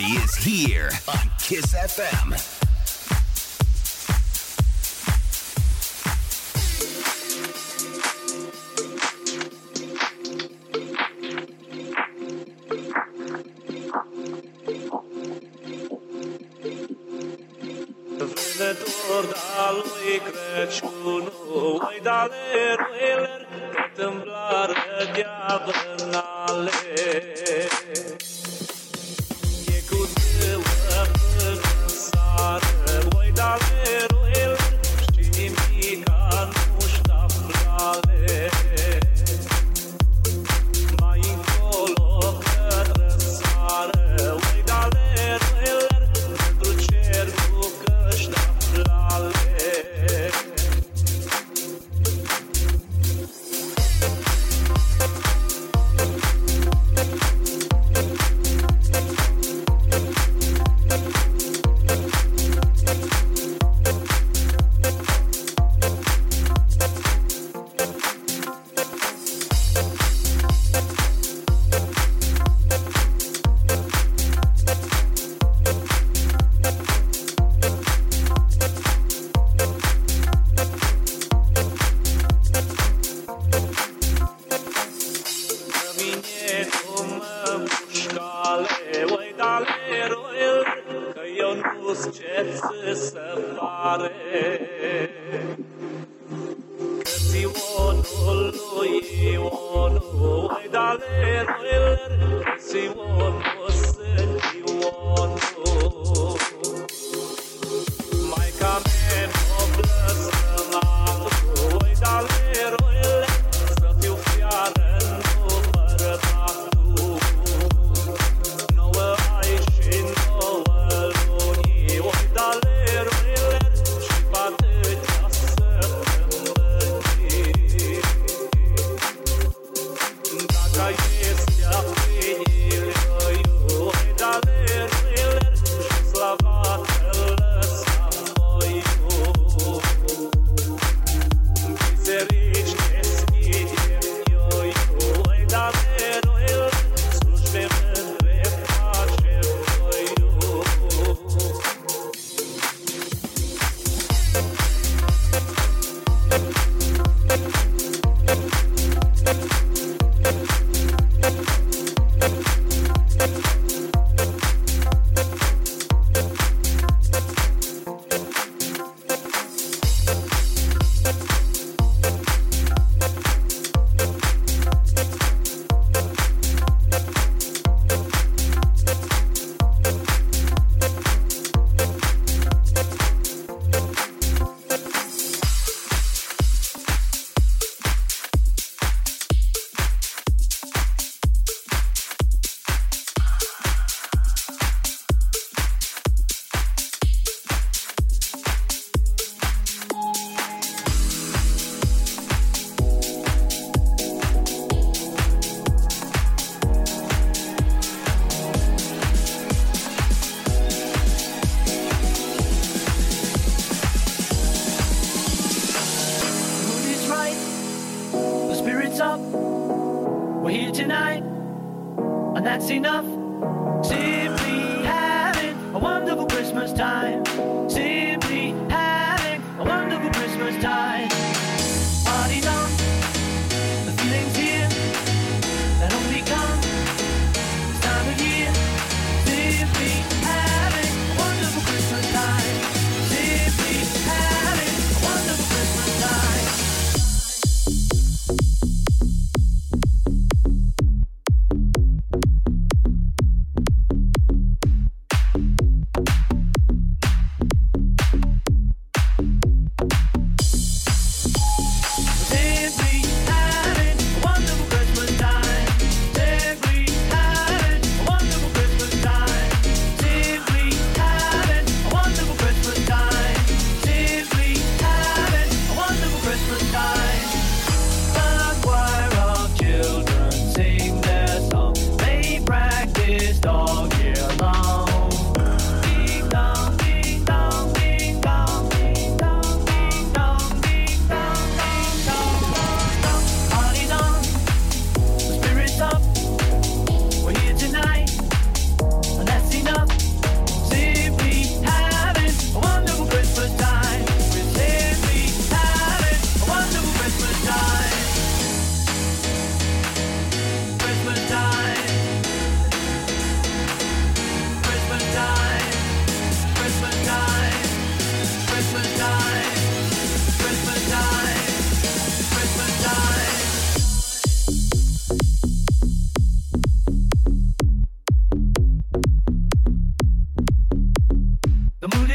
Jonesy is here on Kiss FM.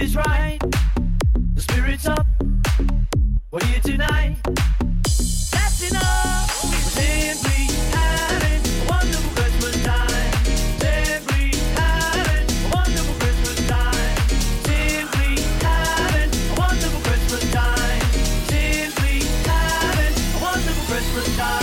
is right. The spirit's up. We're here tonight. That's enough. We're simply having a wonderful Christmas time. Simply having a wonderful Christmas time. Simply having a wonderful Christmas time. Simply having a wonderful Christmas time.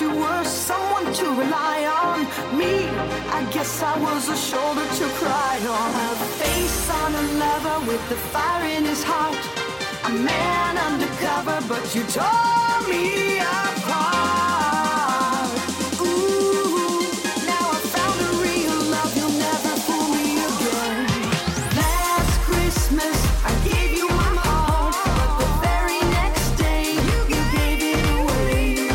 You were someone to rely on. Me, I guess I was a shoulder to cry on. A face on a lover with the fire in his heart. A man undercover, but you tore me apart. Ooh, now I found a real love. You'll never fool me again. Last Christmas, I gave you my heart, but the very next day, you gave it away. Away.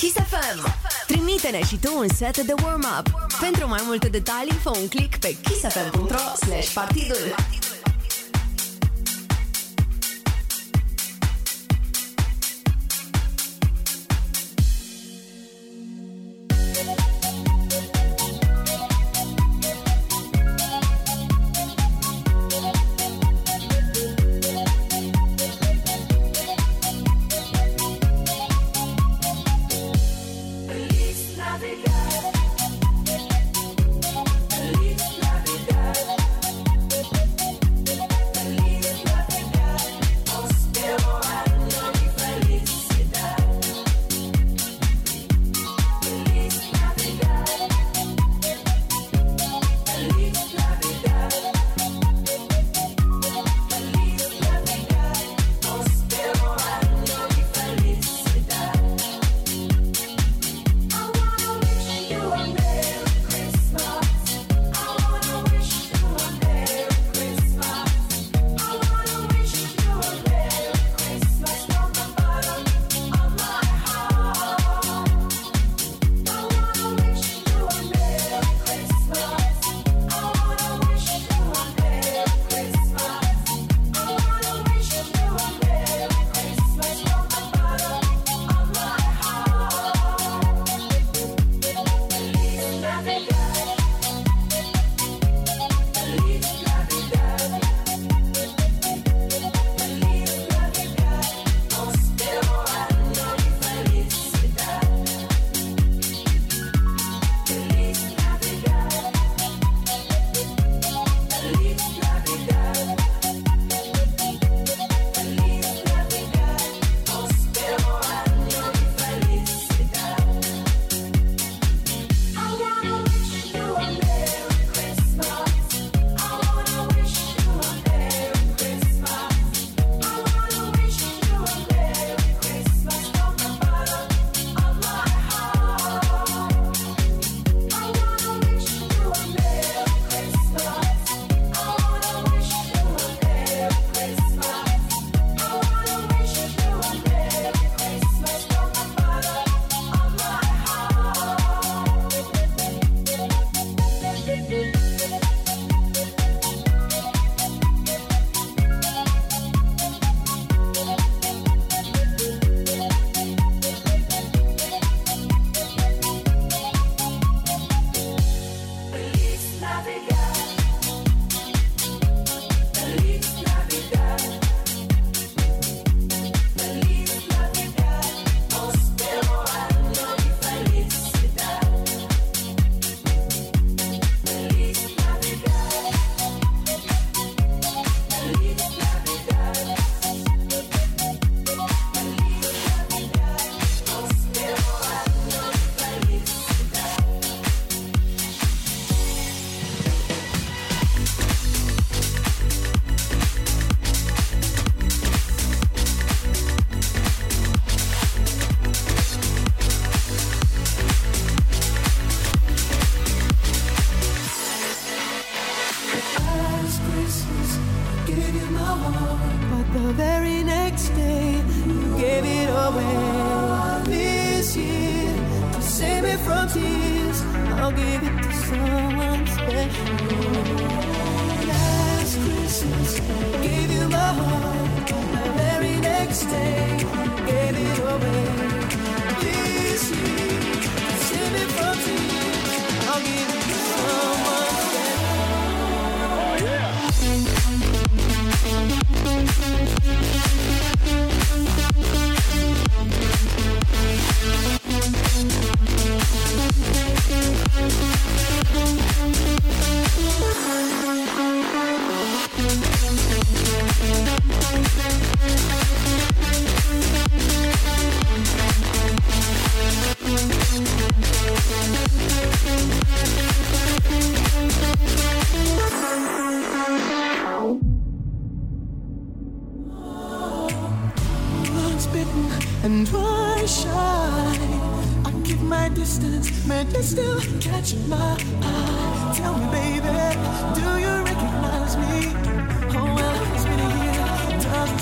Kiss FM. Trimite-ne și tu un set de warm-up. Pentru mai multe detalii, fă un click pe kissfm.ro/partidul.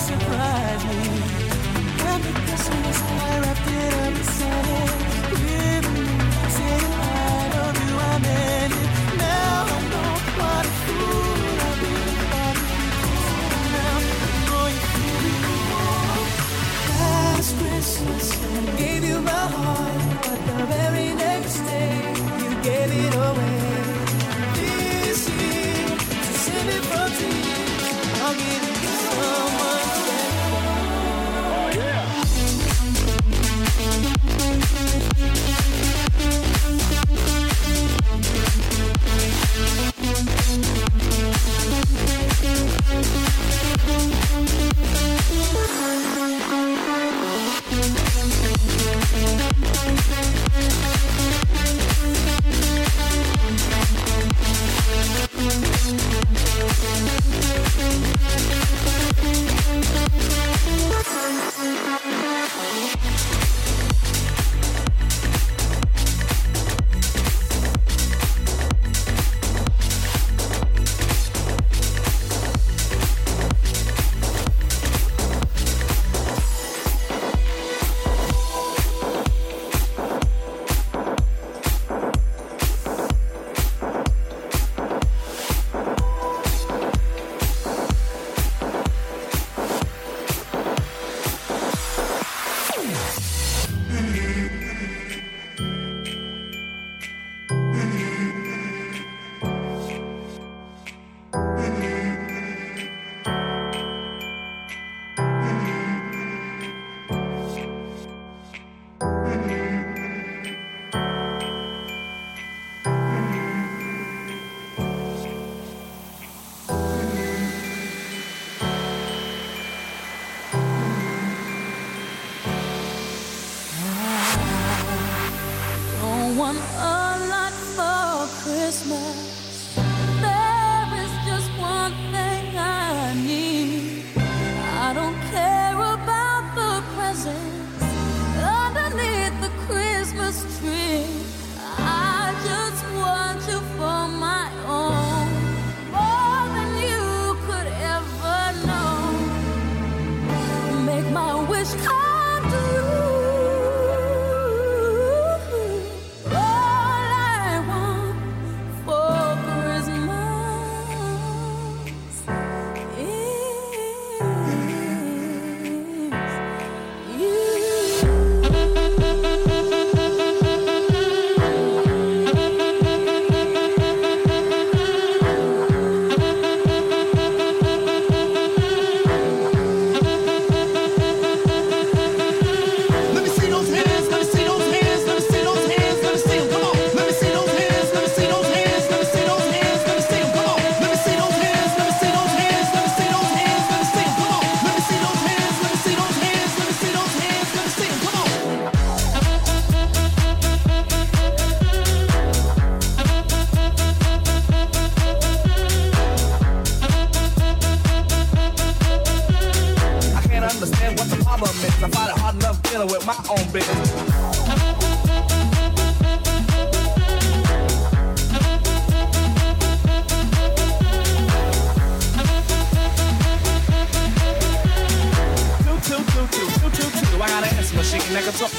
Surprise me. When the Christmas I wrapped it up and said it. Christmas. There is just one thing I need. I don't care about the presents underneath the Christmas tree. I just want you for my own, more than you could ever know. Make my wish come true.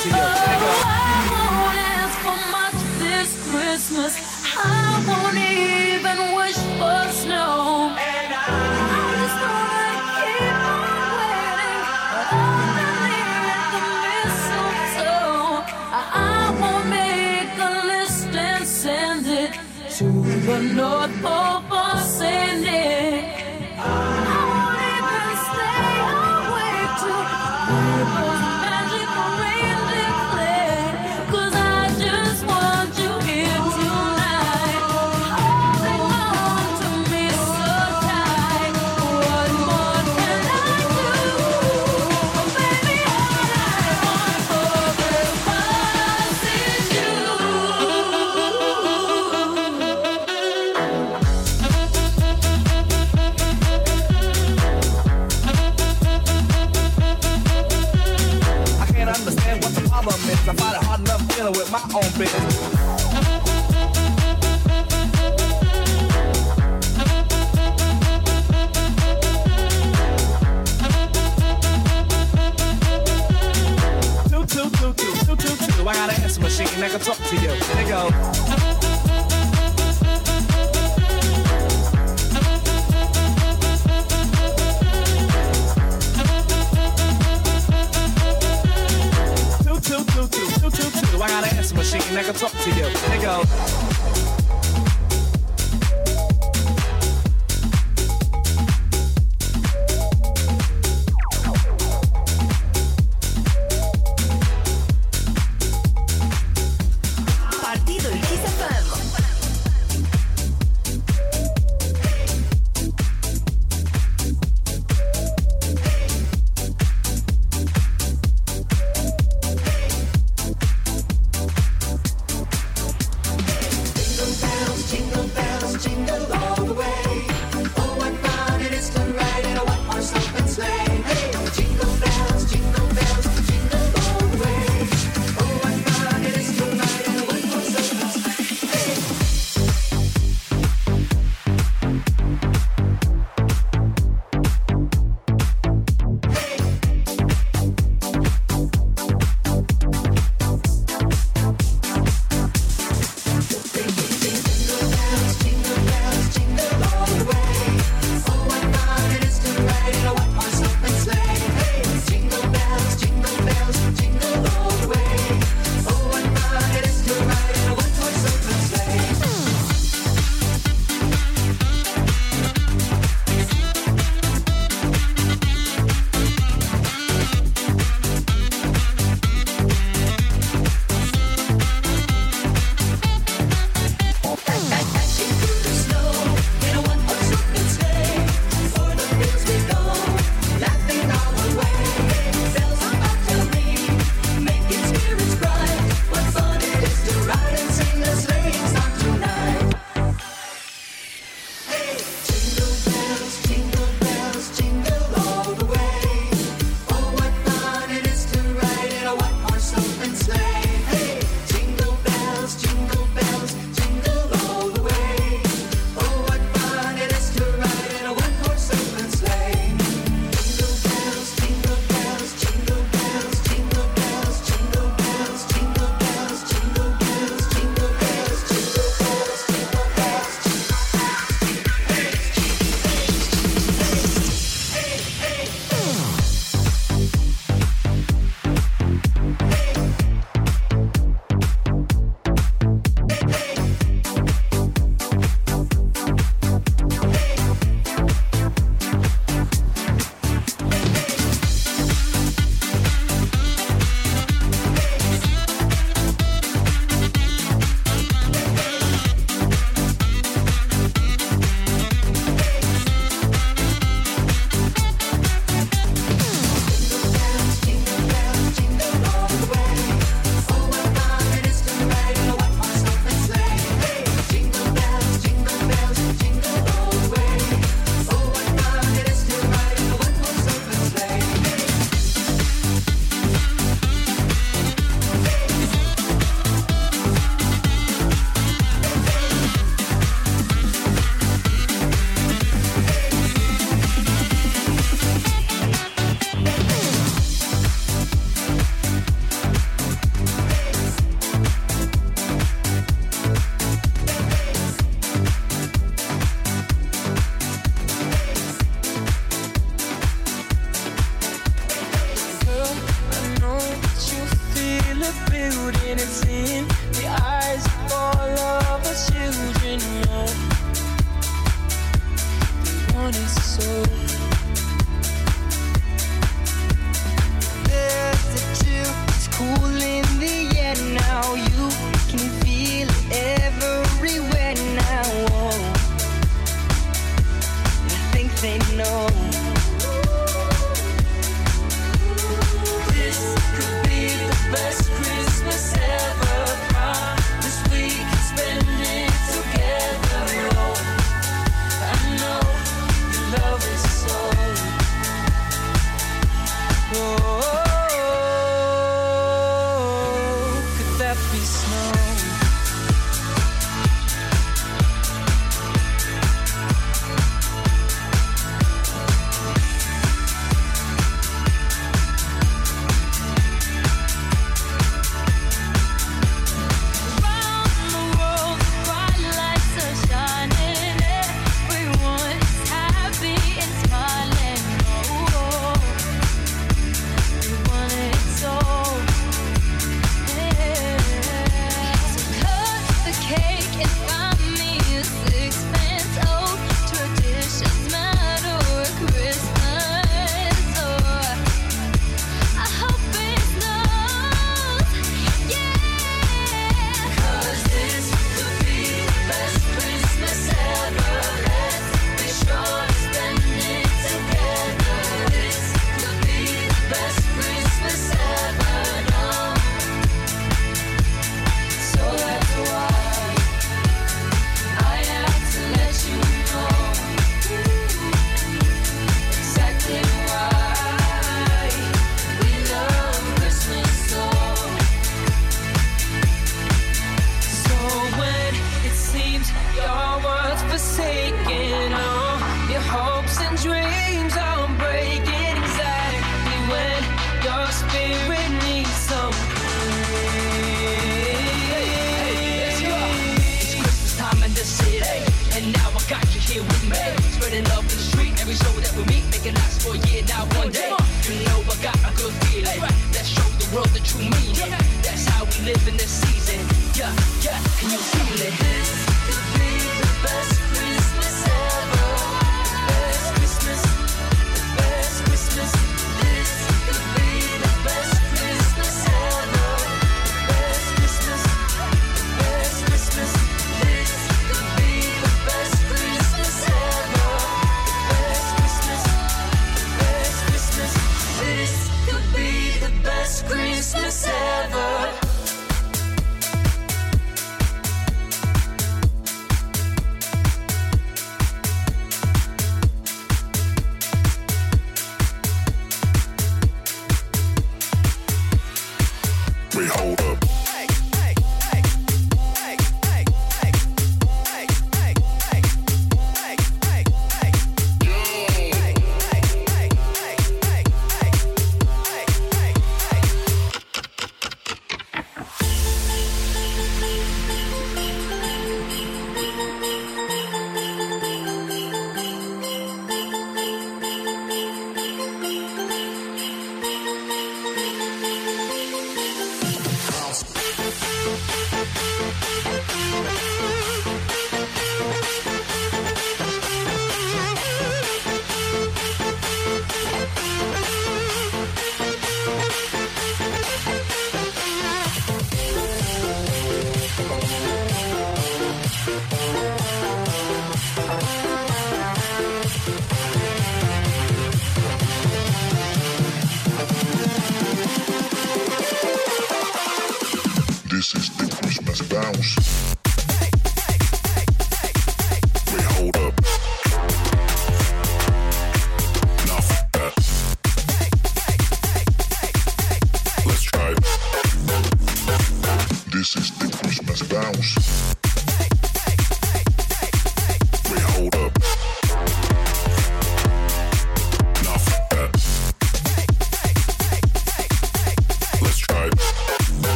Ding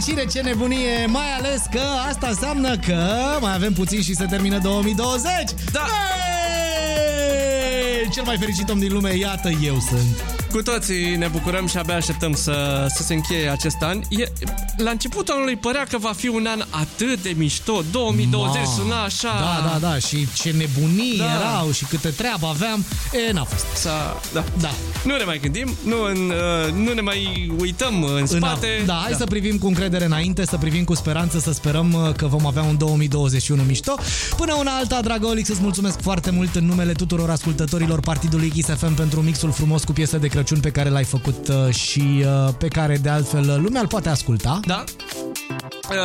fericire, ce nebunie, mai ales că asta înseamnă că mai avem puțin și se termină 2020. Da! Hey! Cel mai fericit om din lume, iată, eu sunt. Cu toții ne bucurăm și abia așteptăm să se încheie acest an. La începutul anului părea că va fi un an atât de mișto, 2020 suna așa. Da, da, da, și ce nebunii erau și câte treabă aveam, n-a fost. Da. Nu ne mai gândim, nu ne mai uităm în spate. Da, hai să privim cu încredere înainte, să privim cu speranță, să sperăm că vom avea un 2021 mișto. Până una alta, dragă Olix, îți mulțumesc foarte mult în numele tuturor ascultătorilor Partidului Kiss FM pentru mixul frumos cu piese de Crăciun pe care l-ai făcut și pe care de altfel lumea îl poate asculta. Da.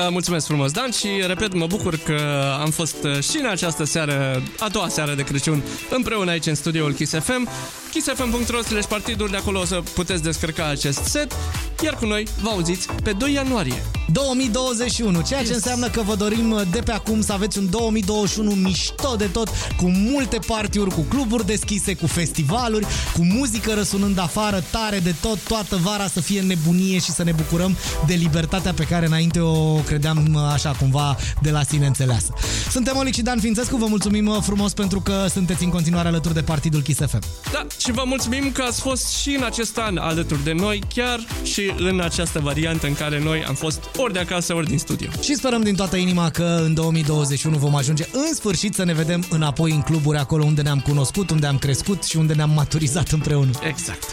Mulțumesc frumos, Dan, și repet, mă bucur că am fost și în această seară, a doua seară de Crăciun, împreună aici în studioul Kiss FM. kissfm.ro/partidul, de acolo o să puteți descărca acest set, iar cu noi vă auziți pe 2 ianuarie 2021, ceea ce înseamnă că vă dorim de pe acum să aveți un 2021 mișto de tot, cu multe party-uri, cu cluburi deschise, cu festivaluri, cu muzică răsunând afară tare de tot, toată vara să fie nebunie și să ne bucurăm de libertatea pe care înainte o credeam așa cumva de la sine înțeleasă. Suntem Olix și Dan Fințescu, vă mulțumim frumos pentru că sunteți în continuare alături de Partidul Kiss FM. Da, și vă mulțumim că ați fost și în acest an alături de noi, chiar și în această variantă în care noi am fost ori de acasă, ori din studio. Și sperăm din toată inima că în 2021 vom ajunge în sfârșit să ne vedem înapoi în cluburi, acolo unde ne-am cunoscut, unde am crescut și unde ne-am maturizat împreună. Exact.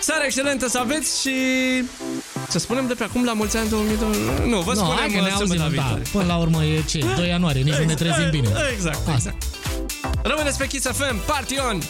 Seară excelentă să aveți și să spunem de pe acum la mulți ani 2020. Nu, vă spunem că ne auzim la viitoare. Până la urmă e 2 ianuarie, nici nu ne trezim bine. Exact. Rămâneți pe Kiss FM, party on!